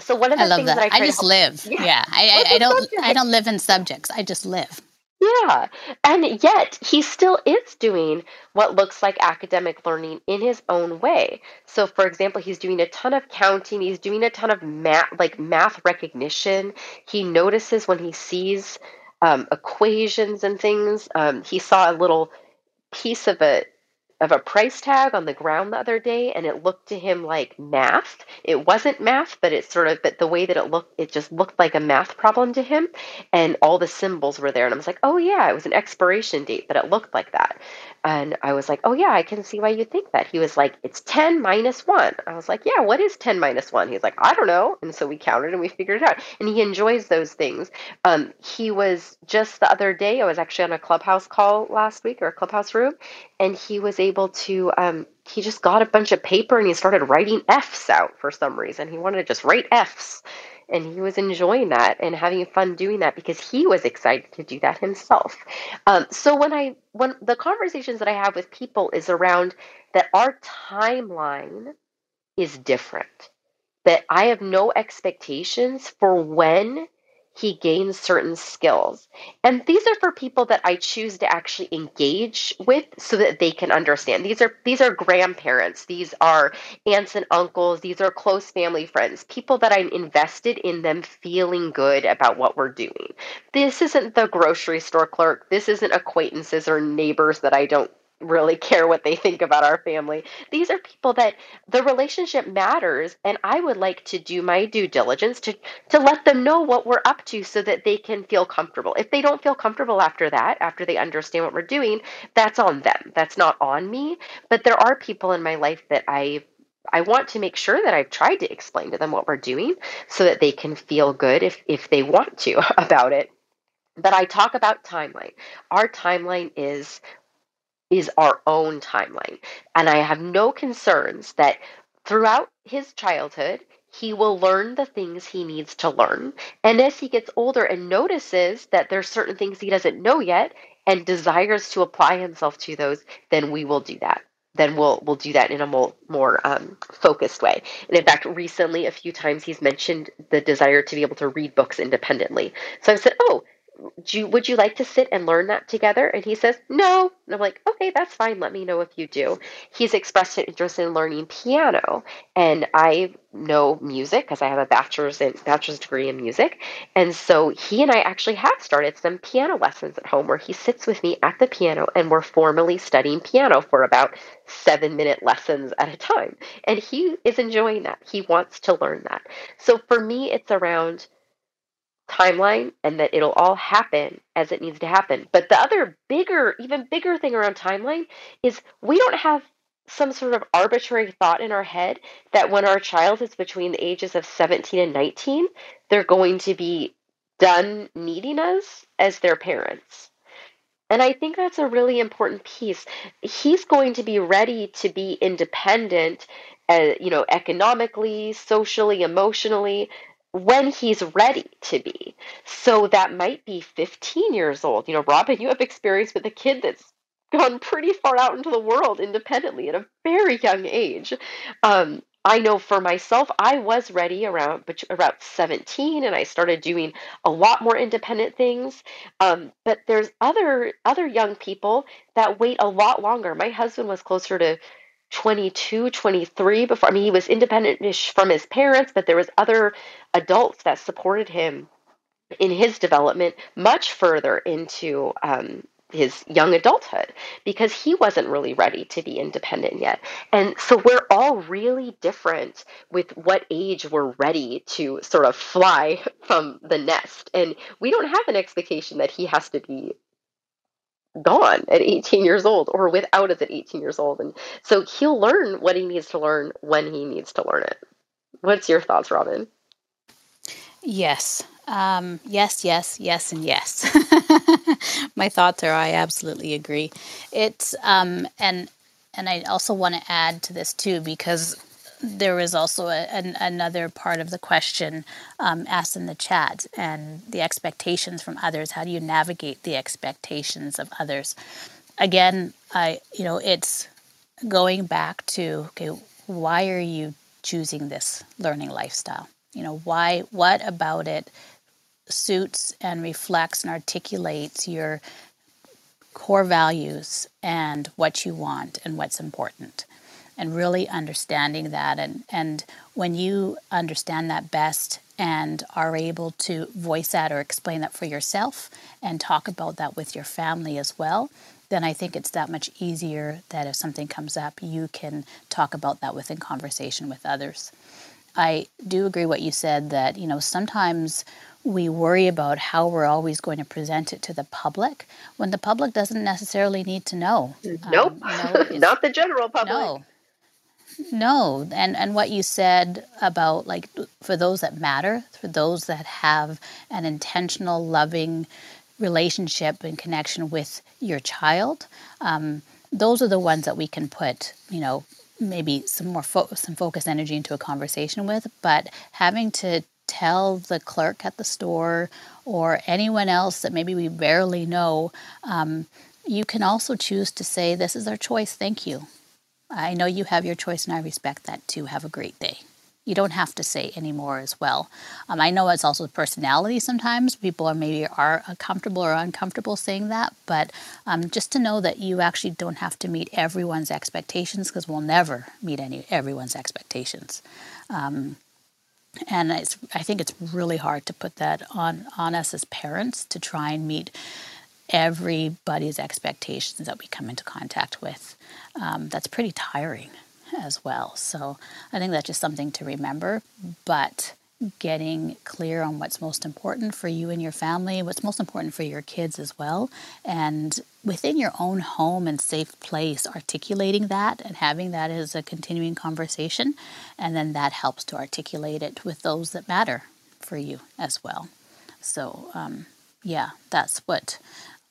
So one of the things that I just live. Yeah. I don't live in subjects, I just live. Yeah, and yet he still is doing what looks like academic learning in his own way. So, for example, he's doing a ton of counting. He's doing a ton of math, like math recognition. He notices when he sees equations and things. He saw a little piece of a price tag on the ground the other day, and it looked to him like math. It wasn't math, but the way that it looked, it just looked like a math problem to him, and all the symbols were there. And I was like, oh yeah, it was an expiration date, but it looked like that. And I was like, oh yeah, I can see why you think that. He was like, it's 10 minus 1. I was like, yeah, what is 10 minus 1? He's like, I don't know. And so we counted and we figured it out. And he enjoys those things. He was just the other day, I was actually on a Clubhouse call last week, or a Clubhouse room, and he was able to, he just got a bunch of paper and he started writing F's out for some reason. He wanted to just write F's, and he was enjoying that and having fun doing that because he was excited to do that himself. So when the conversations that I have with people is around that our timeline is different, that I have no expectations for when he gains certain skills. And these are for people that I choose to actually engage with so that they can understand. These are grandparents. These are aunts and uncles. These are close family friends, people that I'm invested in them feeling good about what we're doing. This isn't the grocery store clerk. This isn't acquaintances or neighbors that I don't really care what they think about our family. These are people that the relationship matters, and I would like to do my due diligence to let them know what we're up to so that they can feel comfortable. If they don't feel comfortable after that, after they understand what we're doing, that's on them. That's not on me. But there are people in my life that I want to make sure that I've tried to explain to them what we're doing so that they can feel good if they want to about it. that I talk about timeline. Our timeline is our own timeline. And I have no concerns that throughout his childhood, he will learn the things he needs to learn. And as he gets older and notices that there's certain things he doesn't know yet and desires to apply himself to those, then we will do that. Then we'll do that in a more focused way. And in fact, recently, a few times he's mentioned the desire to be able to read books independently. So I said, oh, would you like to sit and learn that together? And he says, no. And I'm like, okay, that's fine. Let me know if you do. He's expressed an interest in learning piano. And I know music because I have a bachelor's degree in music. And so he and I actually have started some piano lessons at home where he sits with me at the piano and we're formally studying piano for about 7-minute lessons at a time. And he is enjoying that. He wants to learn that. So for me, it's around timeline and that it'll all happen as it needs to happen. But the other even bigger thing around timeline is we don't have some sort of arbitrary thought in our head that when our child is between the ages of 17 and 19, they're going to be done needing us as their parents. And I think that's a really important piece. He's going to be ready to be independent, economically, socially, emotionally, when he's ready to be. So that might be 15 years old. Robin, you have experience with a kid that's gone pretty far out into the world independently at a very young age. I know for myself, I was ready around 17, and I started doing a lot more independent things. But there's other young people that wait a lot longer. My husband was closer to 22, 23 before. I mean, he was independent-ish from his parents, but there was other adults that supported him in his development much further into his young adulthood because he wasn't really ready to be independent yet. And so we're all really different with what age we're ready to sort of fly from the nest. And we don't have an expectation that he has to be gone at 18 years old or without us at 18 years old. And so he'll learn what he needs to learn when he needs to learn it. What's your thoughts, Robin? Yes. Yes, and yes. My thoughts are, I absolutely agree. It's, and I also want to add to this too, because there was also another part of the question asked in the chat, and the expectations from others. How do you navigate the expectations of others? Again, it's going back to, okay, why are you choosing this learning lifestyle? Why? What about it suits and reflects and articulates your core values and what you want and what's important? And really understanding that. And when you understand that best and are able to voice that or explain that for yourself and talk about that with your family as well, then I think it's that much easier that if something comes up, you can talk about that within conversation with others. I do agree what you said that, sometimes we worry about how we're always going to present it to the public when the public doesn't necessarily need to know. Nope. Not the general public. No, and what you said about, like, for those that matter, for those that have an intentional, loving relationship and connection with your child, those are the ones that we can put, maybe some more focused energy into a conversation with. But having to tell the clerk at the store or anyone else that maybe we barely know, you can also choose to say, "This is our choice. Thank you. I know you have your choice, and I respect that too. Have a great day." You don't have to say any more as well. I know it's also personality sometimes. People are comfortable or uncomfortable saying that, but just to know that you actually don't have to meet everyone's expectations, because we'll never meet everyone's expectations. And I think it's really hard to put that on us as parents to try and meet everybody's expectations that we come into contact with. That's pretty tiring as well. So I think that's just something to remember, but getting clear on what's most important for you and your family, what's most important for your kids as well, and within your own home and safe place, articulating that and having that as a continuing conversation, and then that helps to articulate it with those that matter for you as well. So yeah, that's what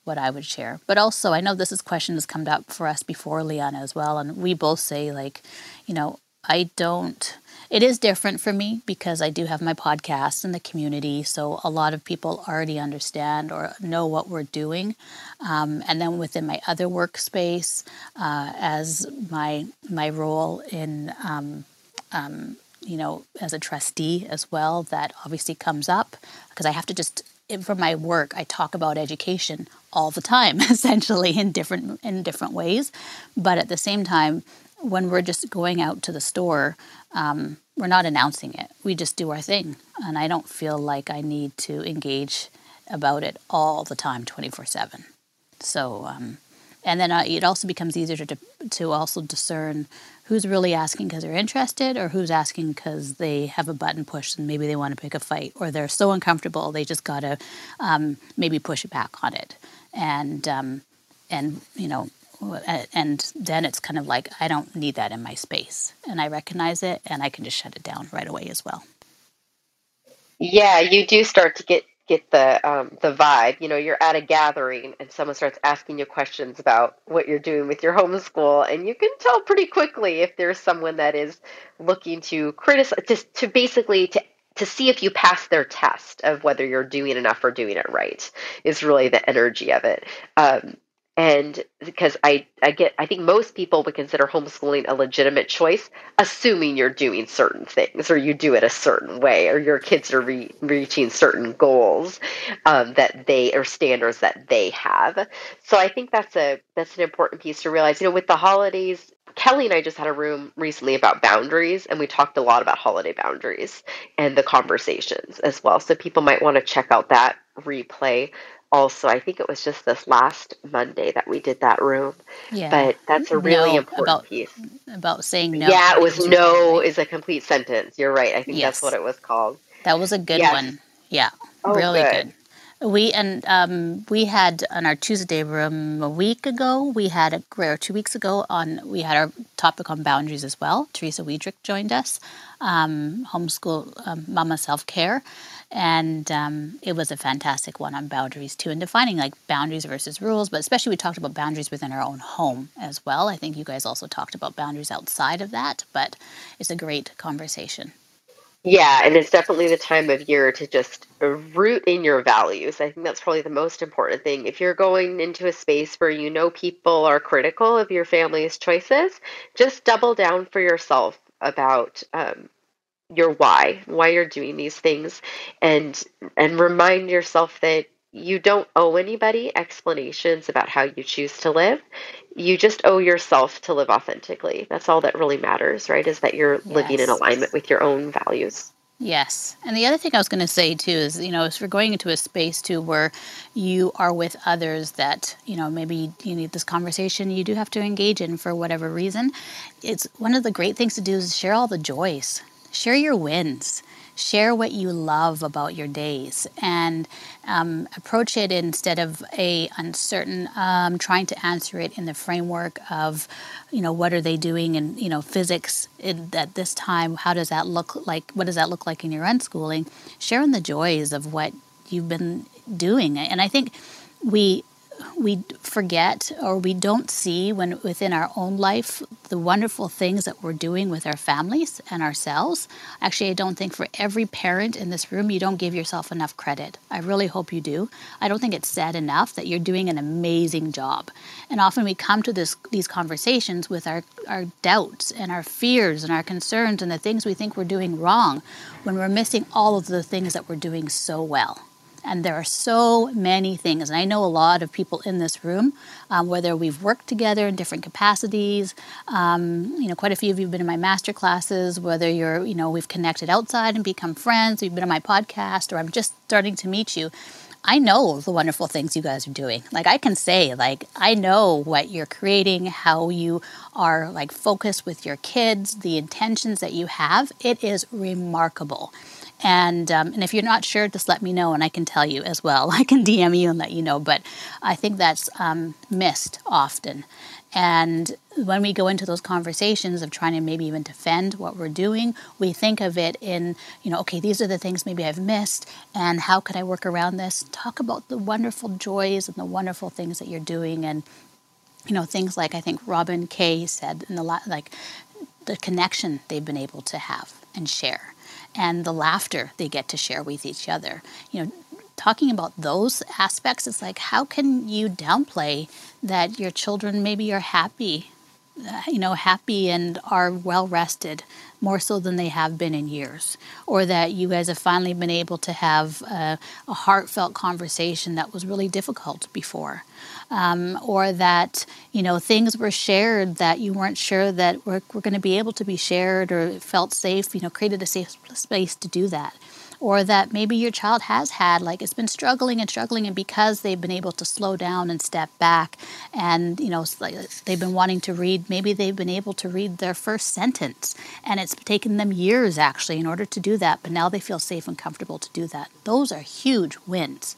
I would share. But also, I know this is question that's come up for us before, Liana, as well. And we both say, like, you know, I don't, it is different for me because I do have my podcast and the community. So a lot of people already understand or know what we're doing. And then within my other workspace, as my role in, you know, as a trustee as well, that obviously comes up because I have to just, for my work, I talk about education all the time, essentially in different ways. But at the same time, when we're just going out to the store, we're not announcing it. We just do our thing. And I don't feel like I need to engage about it all the time, 24/7. So, and then it also becomes easier to also discern who's really asking because they're interested or who's asking because they have a button pushed and maybe they want to pick a fight or they're so uncomfortable they just got to maybe push back on it. And you know, and then it's kind of like, I don't need that in my space. And I recognize it and I can just shut it down right away as well. Yeah, you do start to get the vibe. You know, you're at a gathering and someone starts asking you questions about what you're doing with your homeschool. And you can tell pretty quickly if there's someone that is looking to criticize, to basically to see if you pass their test of whether you're doing enough or doing it right is really the energy of it. And because I think most people would consider homeschooling a legitimate choice, assuming you're doing certain things or you do it a certain way or your kids are reaching certain goals that they or standards that they have. So I think that's an important piece to realize, you know, with the holidays. Kelly and I just had a room recently about boundaries, and we talked a lot about holiday boundaries and the conversations as well. So people might want to check out that replay. Also, I think it was just this last Monday that we did that room. Yeah. But that's a really important piece. About saying no. Yeah, it was no is a complete sentence. You're right. I think that's what it was called. That was a good one. Yeah, oh, really good. We had on our Tuesday room a week ago, or 2 weeks ago, we had our topic on boundaries as well. Teresa Wiedrich joined us, homeschool mama self-care. And it was a fantastic one on boundaries too, and defining like boundaries versus rules. But especially we talked about boundaries within our own home as well. I think you guys also talked about boundaries outside of that, but it's a great conversation. Yeah, and it's definitely the time of year to just root in your values. I think that's probably the most important thing. If you're going into a space where you know people are critical of your family's choices, just double down for yourself about your why you're doing these things, and remind yourself that you don't owe anybody explanations about how you choose to live. You just owe yourself to live authentically. That's all that really matters, right? Is that you're living in alignment with your own values. Yes. And the other thing I was going to say too is, you know, if we're going into a space too where you are with others that, you know, maybe you need this conversation you do have to engage in for whatever reason, it's one of the great things to do is share all the joys, share your wins. Share what you love about your days and approach it instead of a uncertain, trying to answer it in the framework of, you know, what are they doing in, you know, physics at this time? How does that look like? What does that look like in your unschooling? Sharing the joys of what you've been doing. And I think we forget or we don't see when within our own life the wonderful things that we're doing with our families and ourselves. Actually, I don't think for every parent in this room, you don't give yourself enough credit. I really hope you do. I don't think it's said enough that you're doing an amazing job. And often we come to these conversations with our doubts and our fears and our concerns and the things we think we're doing wrong when we're missing all of the things that we're doing so well. And there are so many things. And I know a lot of people in this room, whether we've worked together in different capacities, you know, quite a few of you have been in my master classes, whether you're, you know, we've connected outside and become friends, you've been on my podcast, or I'm just starting to meet you. I know the wonderful things you guys are doing. Like I can say, like, I know what you're creating, how you are like focused with your kids, the intentions that you have. It is remarkable. And if you're not sure, just let me know, and I can tell you as well. I can DM you and let you know. But I think that's missed often. And when we go into those conversations of trying to maybe even defend what we're doing, we think of it in, you know, okay, these are the things maybe I've missed, and how could I work around this? Talk about the wonderful joys and the wonderful things that you're doing, and, you know, things like I think Robin Kay said, and the connection they've been able to have and share, and the laughter they get to share with each other. You know, talking about those aspects, it's like, how can you downplay that your children maybe are happy, you know, happy and are well rested, more so than they have been in years, or that you guys have finally been able to have a heartfelt conversation that was really difficult before, or that, you know, things were shared that you weren't sure that were going to be able to be shared or felt safe, you know, created a safe space to do that. Or that maybe your child has had, like, it's been struggling and struggling, and because they've been able to slow down and step back, and, you know, they've been wanting to read, maybe they've been able to read their first sentence, and it's taken them years actually in order to do that, but now they feel safe and comfortable to do that. Those are huge wins.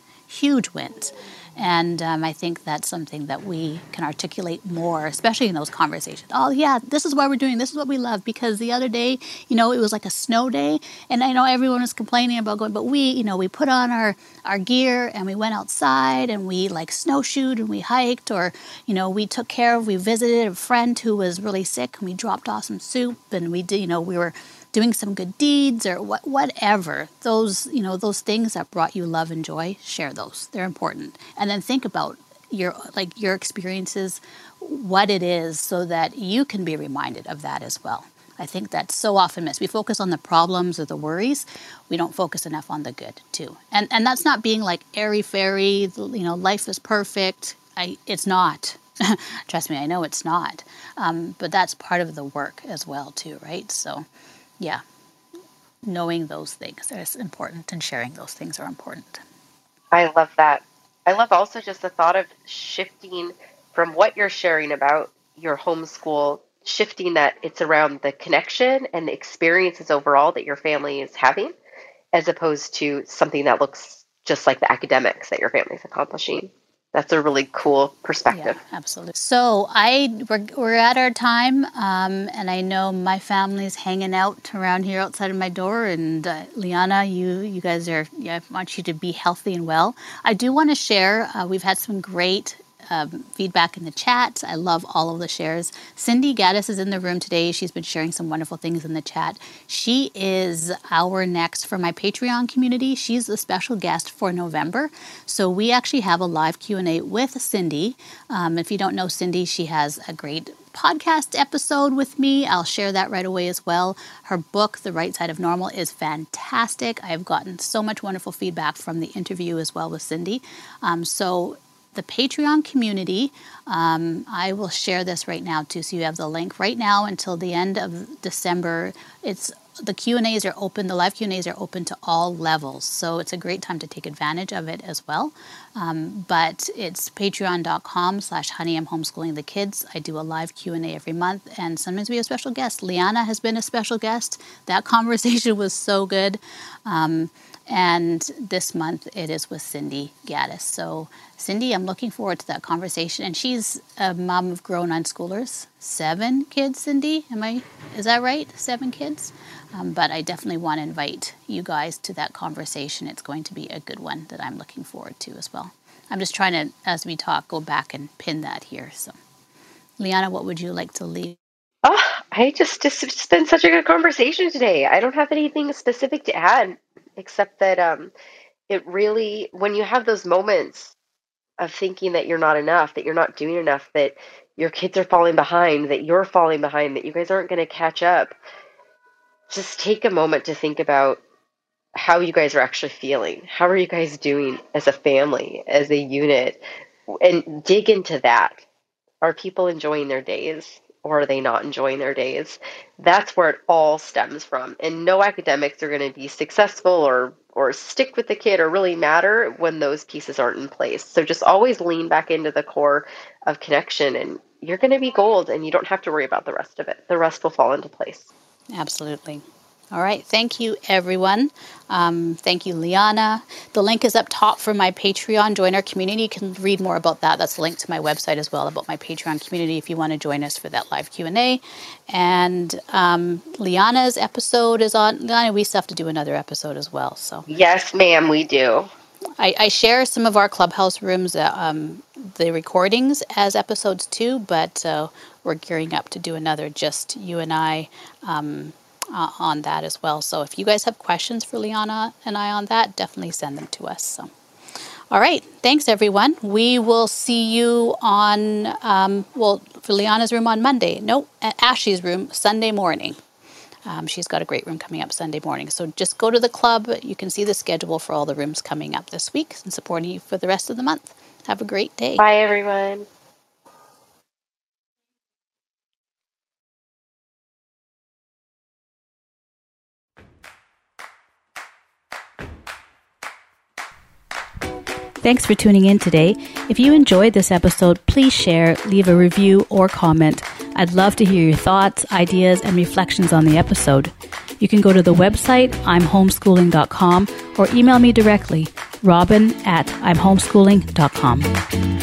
And I think that's something that we can articulate more, especially in those conversations. Oh, yeah, this is why we're doing, this is what we love, because the other day, you know, it was like a snow day, and I know everyone was complaining about going, but we, you know, we put on our gear, and we went outside, and we, like, snowshoed, and we hiked, or, you know, we took care of, we visited a friend who was really sick, and we dropped off some soup, and we did, you know, we were doing some good deeds, or whatever. Those, you know, those things that brought you love and joy, share those. They're important. And then think about your experiences, what it is, so that you can be reminded of that as well. I think that's so often missed. We focus on the problems or the worries. We don't focus enough on the good too. And that's not being like airy-fairy, you know, life is perfect. It's not. Trust me, I know it's not. But that's part of the work as well too, right? So yeah, knowing those things is important, and sharing those things are important. I love that. I love also just the thought of shifting from what you're sharing about your homeschool, shifting that it's around the connection and the experiences overall that your family is having, as opposed to something that looks just like the academics that your family's accomplishing. That's a really cool perspective. Yeah, absolutely. So we're at our time, and I know my family's hanging out around here outside of my door. And Liana, you guys are. Yeah, I want you to be healthy and well. I do want to share. We've had some great feedback in the chat. I love all of the shares. Cindy Gaddis is in the room today. She's been sharing some wonderful things in the chat. She is our next for my Patreon community. She's the special guest for November. So we actually have a live Q&A with Cindy. If you don't know Cindy, she has a great podcast episode with me. I'll share that right away as well. Her book, The Right Side of Normal, is fantastic. I've gotten so much wonderful feedback from the interview as well with Cindy. So the Patreon community, I will share this right now too, so you have the link right now until the end of December. The Q&As are open, the live Q&As are open to all levels, so it's a great time to take advantage of it as well. But it's patreon.com/honey, I'm homeschooling the kids. I do a live Q&A every month, and sometimes we have special guests. Liana has been a special guest. That conversation was so good. And this month it is with Cindy Gaddis. So Cindy, I'm looking forward to that conversation. And she's a mom of grown unschoolers, 7 kids, Cindy. Is that right? 7 kids? But I definitely want to invite you guys to that conversation. It's going to be a good one that I'm looking forward to as well. I'm just trying to, as we talk, go back and pin that here. So Liana, what would you like to leave? Oh, it's been such a good conversation today. I don't have anything specific to add, except that it really, when you have those moments of thinking that you're not enough, that you're not doing enough, that your kids are falling behind, that you're falling behind, that you guys aren't going to catch up, just take a moment to think about how you guys are actually feeling. How are you guys doing as a family, as a unit? And dig into that. Are people enjoying their days? Or are they not enjoying their days? That's where it all stems from. And no academics are going to be successful or stick with the kid or really matter when those pieces aren't in place. So just always lean back into the core of connection, and you're going to be gold, and you don't have to worry about the rest of it. The rest will fall into place. Absolutely. All right. Thank you, everyone. Thank you, Liana. The link is up top for my Patreon. Join our community. You can read more about that. That's linked to my website as well about my Patreon community if you want to join us for that live Q&A. And Liana's episode is on. Liana, we still have to do another episode as well. So yes, ma'am, we do. I share some of our Clubhouse rooms, the recordings as episodes too, but we're gearing up to do another just you and I on that as well. So if you guys have questions for Liana and I on that, definitely send them to us. So, all right. Thanks, everyone. We will see you on, well, for Liana's room on Monday. No, Ashley's room Sunday morning. She's got a great room coming up Sunday morning. So just go to the club. You can see the schedule for all the rooms coming up this week and supporting you for the rest of the month. Have a great day. Bye, everyone. Thanks for tuning in today. If you enjoyed this episode, please share, leave a review or comment. I'd love to hear your thoughts, ideas, and reflections on the episode. You can go to the website, imhomeschooling.com, or email me directly, robin@imhomeschooling.com.